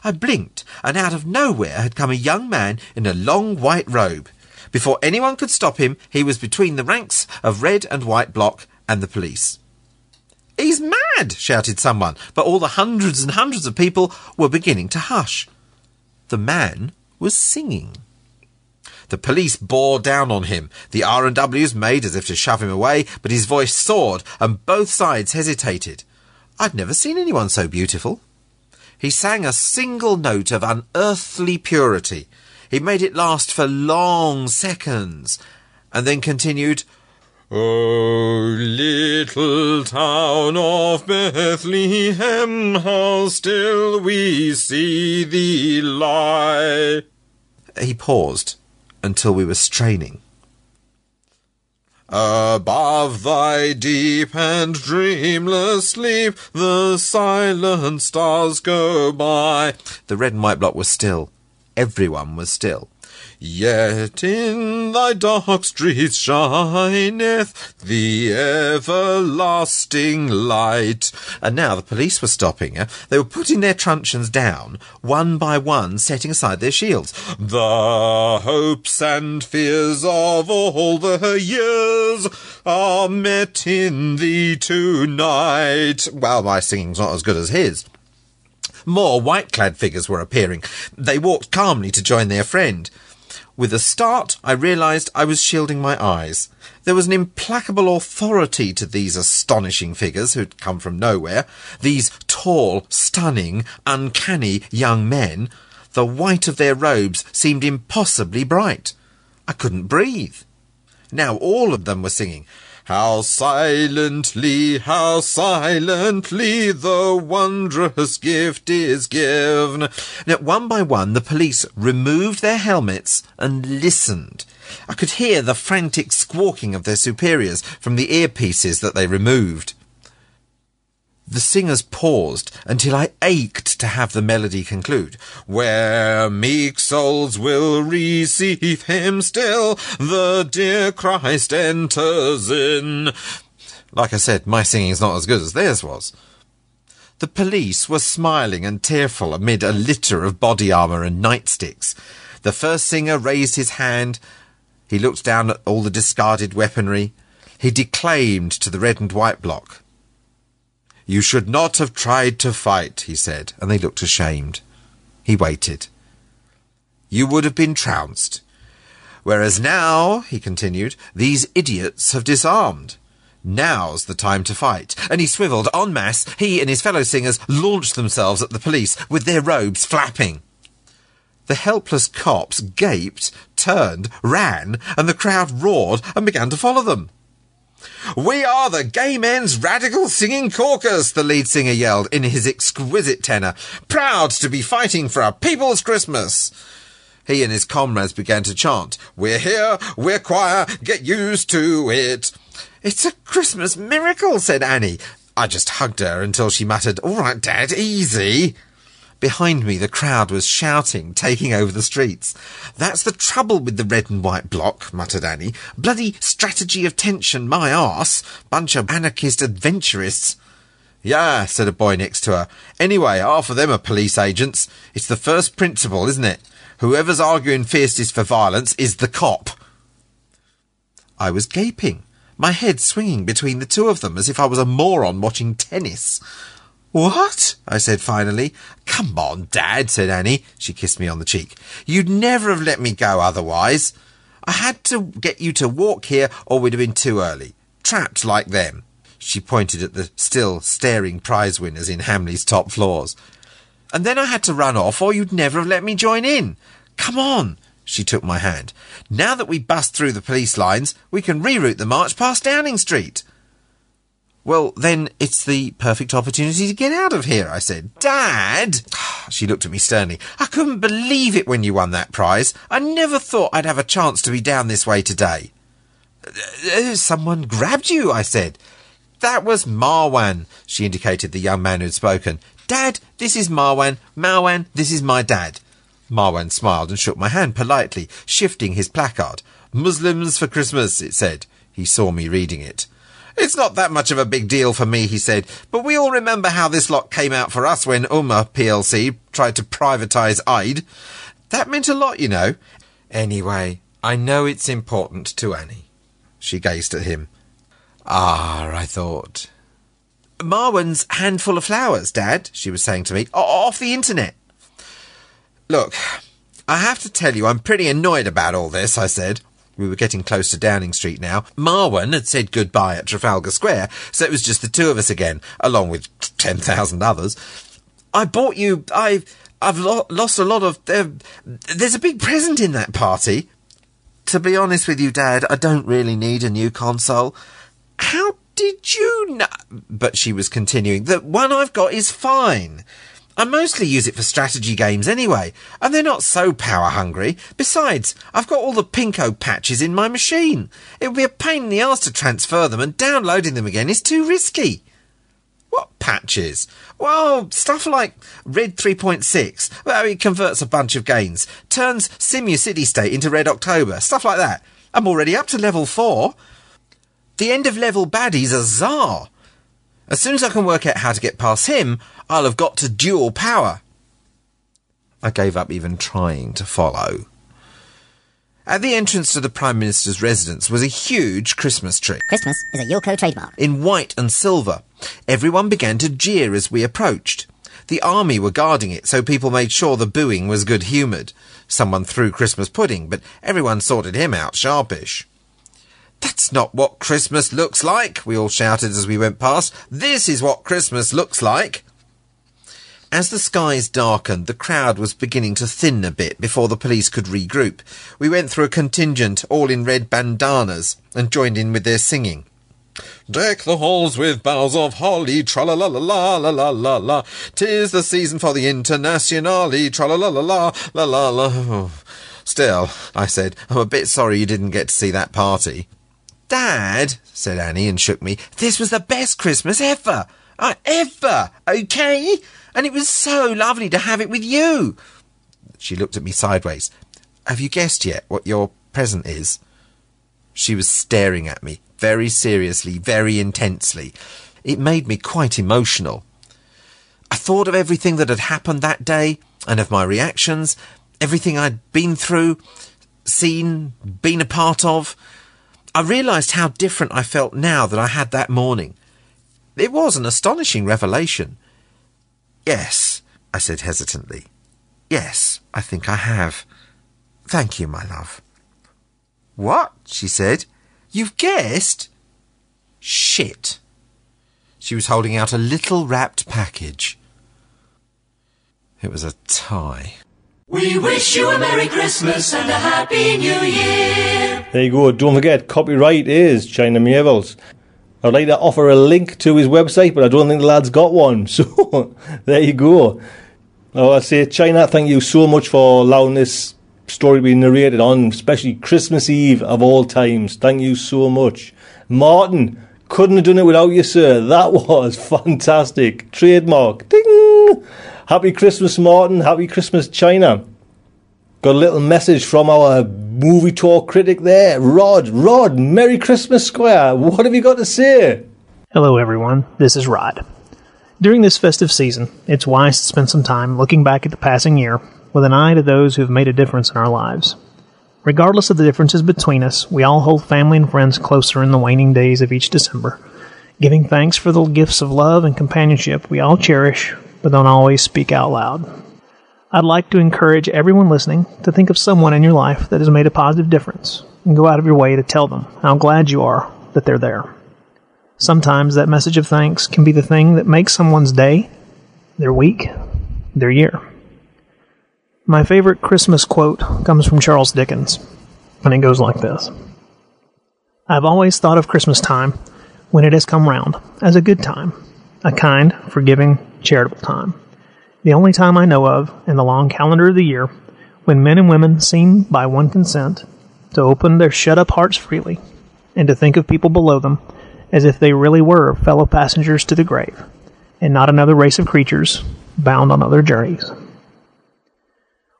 I blinked, and out of nowhere had come a young man in a long white robe. Before anyone could stop him, he was between the ranks of red and white block and the police. "He's mad!" shouted someone, but all the hundreds and hundreds of people were beginning to hush. The man was singing. The police bore down on him. The R and Ws made as if to shove him away, but his voice soared, and both sides hesitated. I'd never seen anyone so beautiful. He sang a single note of unearthly purity. He made it last for long seconds, and then continued, "O little town of Bethlehem, how still we see thee lie." He paused until we were straining. "Above thy deep and dreamless sleep, the silent stars go by." The red and white block was still. Everyone was still. "Yet in thy dark streets shineth the everlasting light." And now the police were stopping her. They were putting their truncheons down, one by one, setting aside their shields. "The hopes and fears of all the years are met in thee tonight." Well, my singing's not as good as his. More white-clad figures were appearing. They walked calmly to join their friend. With a start, I realised I was shielding my eyes. There was an implacable authority to these astonishing figures who'd come from nowhere, these tall, stunning, uncanny young men. The white of their robes seemed impossibly bright. I couldn't breathe. Now all of them were singing, "How silently, how silently the wondrous gift is given." Now, one by one, the police removed their helmets and listened. I could hear the frantic squawking of their superiors from the earpieces that they removed. The singers paused until I ached to have the melody conclude. "Where meek souls will receive him still, the dear Christ enters in." Like I said, my singing's not as good as theirs was. The police were smiling and tearful amid a litter of body armour and nightsticks. The first singer raised his hand. He looked down at all the discarded weaponry. He declaimed to the red and white block. "You should not have tried to fight," he said, and they looked ashamed. He waited. "You would have been trounced. Whereas now," he continued, "these idiots have disarmed. Now's the time to fight." And he swiveled en masse. He and his fellow singers launched themselves at the police, with their robes flapping. The helpless cops gaped, turned, ran, and the crowd roared and began to follow them. "We are the Gay Men's Radical Singing Caucus," the lead singer yelled in his exquisite tenor. "Proud to be fighting for a people's Christmas." He and his comrades began to chant, "We're here, we're choir, get used to it." "It's a Christmas miracle," said Annie. I just hugged her until she muttered, "All right, Dad, easy." Behind me, the crowd was shouting, taking over the streets. "That's the trouble with the red and white block," muttered Annie. "Bloody strategy of tension, my arse. Bunch of anarchist adventurists." "Yeah," said a boy next to her. "Anyway, half of them are police agents. It's the first principle, isn't it? Whoever's arguing fiercest for violence is the cop." I was gaping, my head swinging between the two of them as if I was a moron watching tennis. "What?" I said finally. "Come on, Dad," said Annie. She kissed me on the cheek. "You'd never have let me go otherwise. I had to get you to walk here or we'd have been too early. Trapped like them." She pointed at the still staring prize winners in Hamley's top floors. "And then I had to run off or you'd never have let me join in. Come on." She took my hand. "Now that we bust through the police lines, we can reroute the march past Downing Street." "Well, then it's the perfect opportunity to get out of here," I said. "Dad!" She looked at me sternly. "I couldn't believe it when you won that prize. I never thought I'd have a chance to be down this way today." "Someone grabbed you," I said. "That was Marwan," she indicated the young man who'd spoken. "Dad, this is Marwan. Marwan, this is my dad." Marwan smiled and shook my hand politely, shifting his placard. "Muslims for Christmas," it said. He saw me reading it. "It's not that much of a big deal for me," he said, "but we all remember how this lot came out for us when Umma P L C tried to privatise Aid. That meant a lot, you know. Anyway, I know it's important to Annie." She gazed at him. Ah, I thought. "Marwan's handful of flowers, Dad," she was saying to me, "off the internet." "Look, I have to tell you I'm pretty annoyed about all this," I said. We were getting close to Downing Street now. Marwan had said goodbye at Trafalgar Square, so it was just the two of us again, along with ten thousand others. "I bought you... I, I've lo- lost a lot of... Uh, there's a big present in that party." "To be honest with you, Dad, I don't really need a new console." "How did you know?" But she was continuing. "The one I've got is fine. I mostly use it for strategy games anyway, and they're not so power-hungry. Besides, I've got all the Pinko patches in my machine. It would be a pain in the arse to transfer them, and downloading them again is too risky." "What patches?" "Well, stuff like Red three point six. Well, it converts a bunch of gains. Turns Simia City State into Red October. Stuff like that. I'm already up to level four. The end-of-level baddies are Tsar. As soon as I can work out how to get past him, I'll have got to dual power." I gave up even trying to follow. At the entrance to the Prime Minister's residence was a huge Christmas tree. Christmas is a Yulko trademark. In white and silver. Everyone began to jeer as we approached. The army were guarding it, so people made sure the booing was good-humoured. Someone threw Christmas pudding, but everyone sorted him out sharpish. "That's not what Christmas looks like," we all shouted as we went past. "This is what Christmas looks like." As the skies darkened, the crowd was beginning to thin a bit before the police could regroup. We went through a contingent, all in red bandanas, and joined in with their singing. "Deck the halls with boughs of holly, tra-la-la-la-la-la-la-la. 'Tis the season for the internationale, tra-la-la-la-la-la-la-la." Oh. "Still," I said, "I'm a bit sorry you didn't get to see that party." "Dad," said Annie, and shook me, "this was the best Christmas ever. Uh, ever, okay? And it was so lovely to have it with you." She looked at me sideways. "Have you guessed yet what your present is?" She was staring at me, very seriously, very intensely. It made me quite emotional. I thought of everything that had happened that day, and of my reactions, everything I'd been through, seen, been a part of. I realised how different I felt now that I had that morning. It was an astonishing revelation. "Yes," I said hesitantly. "Yes, I think I have. Thank you, my love." "What?" she said. "You've guessed?" "Shit." She was holding out a little wrapped package. It was a tie. We wish you a Merry Christmas and a Happy New Year. There you go. Don't forget, copyright is China Mieville's. I'd like to offer a link to his website, but I don't think the lad's got one. So, there you go. Oh, I say, China, thank you so much for allowing this story being narrated on, especially Christmas Eve of all times. Thank you so much. Martin, couldn't have done it without you, sir. That was fantastic. Trademark. Ding! Happy Christmas, Martin. Happy Christmas, China. Got a little message from our movie talk critic there. Rod, Rod, Merry Christmas, Squire. What have you got to say? Hello, everyone. This is Rod. During this festive season, it's wise to spend some time looking back at the passing year with an eye to those who have made a difference in our lives. Regardless of the differences between us, we all hold family and friends closer in the waning days of each December, giving thanks for the gifts of love and companionship we all cherish but don't always speak out loud. I'd like to encourage everyone listening to think of someone in your life that has made a positive difference and go out of your way to tell them how glad you are that they're there. Sometimes that message of thanks can be the thing that makes someone's day, their week, their year. My favorite Christmas quote comes from Charles Dickens, and it goes like this. I've always thought of Christmas time, when it has come round, as a good time, a kind, forgiving, charitable time. The only time I know of, in the long calendar of the year, when men and women seem, by one consent, to open their shut-up hearts freely, and to think of people below them, as if they really were fellow passengers to the grave, and not another race of creatures bound on other journeys.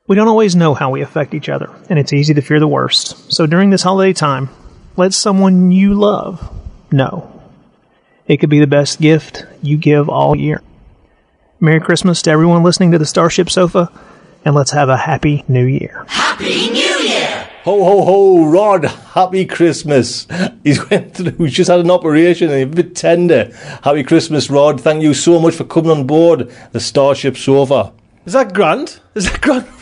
We don't always know how we affect each other, and it's easy to fear the worst. So during this holiday time, let someone you love know. It could be the best gift you give all year. Merry Christmas to everyone listening to the Starship Sofa, and let's have a Happy New Year. Happy New Year! Ho, ho, ho, Rod, happy Christmas. He's went through, he's just had an operation and he's a bit tender. Happy Christmas, Rod. Thank you so much for coming on board the Starship Sofa. Is that Grant? Is that Grant from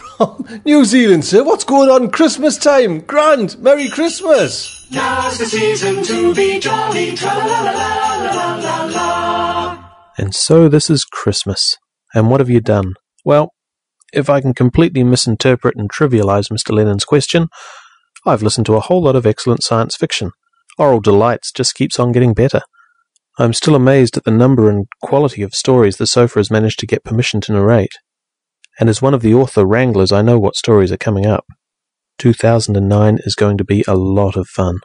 New Zealand, sir? What's going on? Christmas time. Grant, Merry Christmas. Now's the season to be jolly. Tra-la-la-la-la-la-la. And so this is Christmas. And what have you done? Well, if I can completely misinterpret and trivialize Mister Lennon's question, I've listened to a whole lot of excellent science fiction. Oral Delights just keeps on getting better. I'm still amazed at the number and quality of stories the sofa has managed to get permission to narrate. And as one of the author wranglers, I know what stories are coming up. two thousand nine is going to be a lot of fun.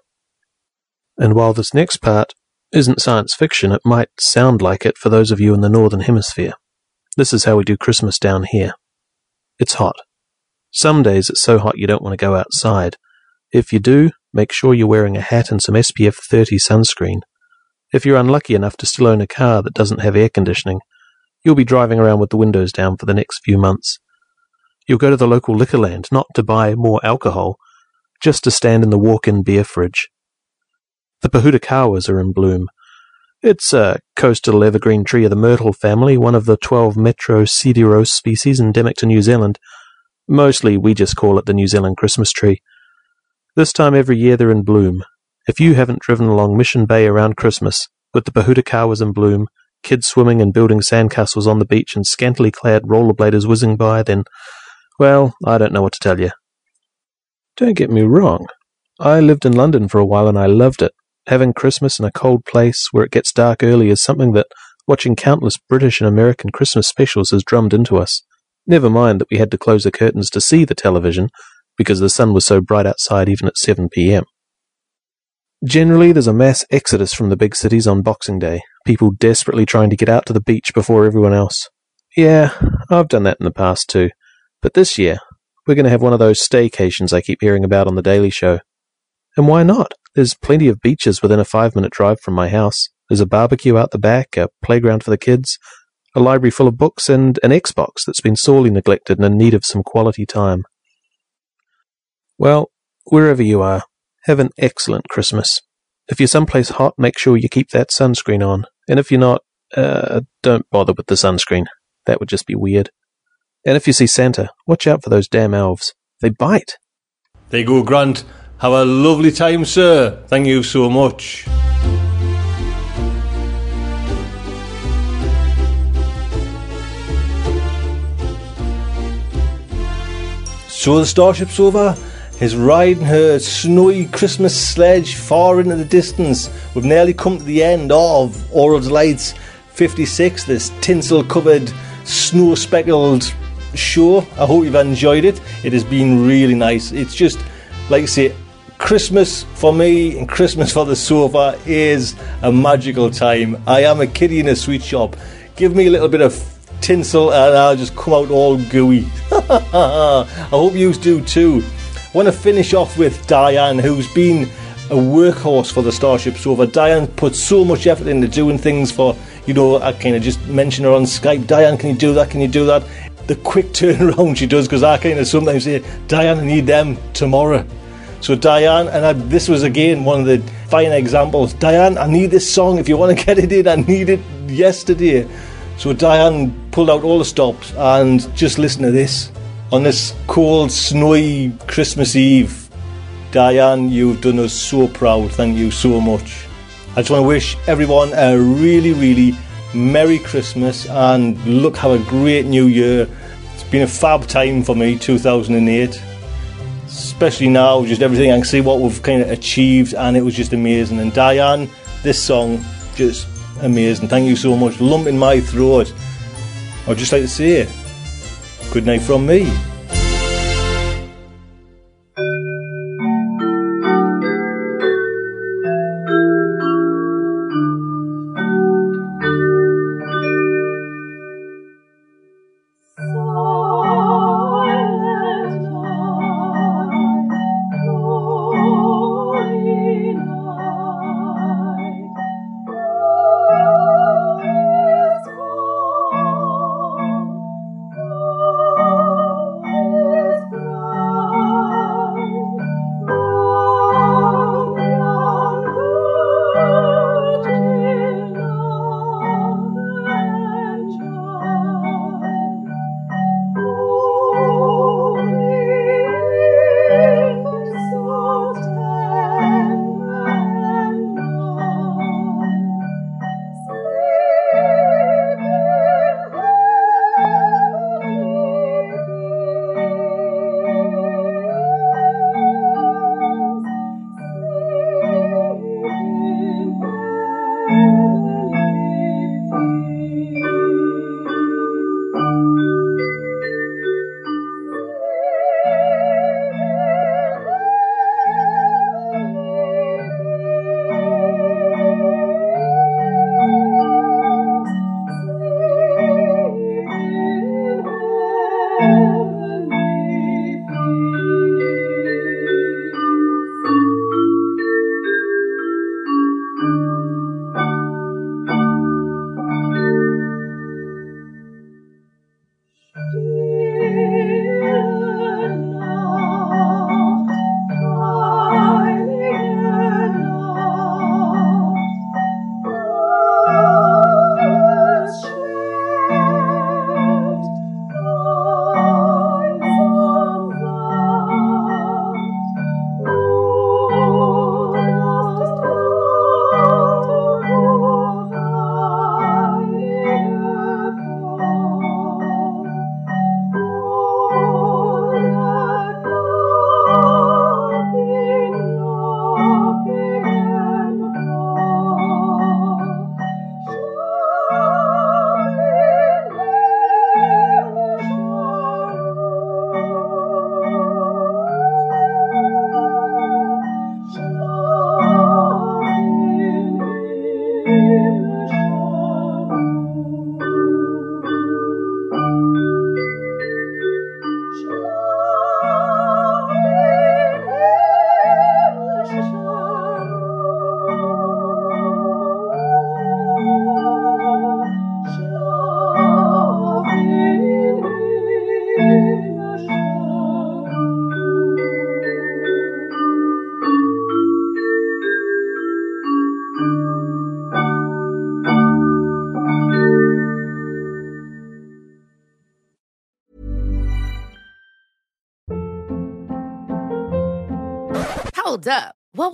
And while this next part isn't science fiction, it might sound like it for those of you in the Northern Hemisphere. This is how we do Christmas down here. It's hot. Some days it's so hot you don't want to go outside. If you do, make sure you're wearing a hat and some S P F thirty sunscreen. If you're unlucky enough to still own a car that doesn't have air conditioning, you'll be driving around with the windows down for the next few months. You'll go to the local liquor land, not to buy more alcohol, just to stand in the walk-in beer fridge. The pahutakawas are in bloom. It's a coastal evergreen tree of the myrtle family, one of the twelve metrocederose species endemic to New Zealand. Mostly we just call it the New Zealand Christmas tree. This time every year they're in bloom. If you haven't driven along Mission Bay around Christmas, with the pahutakawas in bloom, kids swimming and building sandcastles on the beach and scantily clad rollerbladers whizzing by, then, well, I don't know what to tell you. Don't get me wrong. I lived in London for a while and I loved it. Having Christmas in a cold place where it gets dark early is something that watching countless British and American Christmas specials has drummed into us. Never mind that we had to close the curtains to see the television because the sun was so bright outside even at seven p.m. Generally, there's a mass exodus from the big cities on Boxing Day, people desperately trying to get out to the beach before everyone else. Yeah, I've done that in the past too, but this year, we're going to have one of those staycations I keep hearing about on The Daily Show. And why not? There's plenty of beaches within a five-minute drive from my house. There's a barbecue out the back, a playground for the kids, a library full of books, and an Xbox that's been sorely neglected and in need of some quality time. Well, wherever you are, have an excellent Christmas. If you're someplace hot, make sure you keep that sunscreen on. And if you're not, uh, don't bother with the sunscreen. That would just be weird. And if you see Santa, watch out for those damn elves. They bite. There you go, Grant. Have a lovely time, sir. Thank you so much. So the Starship's over. He's riding her snowy Christmas sledge far into the distance. We've nearly come to the end of Oral Delights fifty-six, this tinsel-covered, snow-speckled show. I hope you've enjoyed it. It has been really nice. It's just, like I say, Christmas for me and Christmas for the sofa is a magical time. I am a kiddie in a sweet shop. Give me a little bit of tinsel and I'll just come out all gooey. I hope you do too. I want to finish off with Diane, who's been a workhorse for the Starship Sofa. Diane put so much effort into doing things for, you know, I kind of just mentioned her on Skype. Diane, can you do that? Can you do that? The quick turnaround she does, because I kind of sometimes say, Diane, I need them tomorrow. So Diane, and I, this was again one of the fine examples. Diane, I need this song. If you want to get it in, I need it yesterday. So Diane pulled out all the stops and just listen to this. On this cold, snowy Christmas Eve, Diane, you've done us so proud. Thank you so much. I just want to wish everyone a really, really Merry Christmas and look, have a great New Year. It's been a fab time for me, two thousand eight. Especially now, just everything. I can see what we've kind of achieved and it was just amazing. And Diane, this song, just amazing. Thank you so much. Lump in my throat. I'd just like to say good night from me. Up. What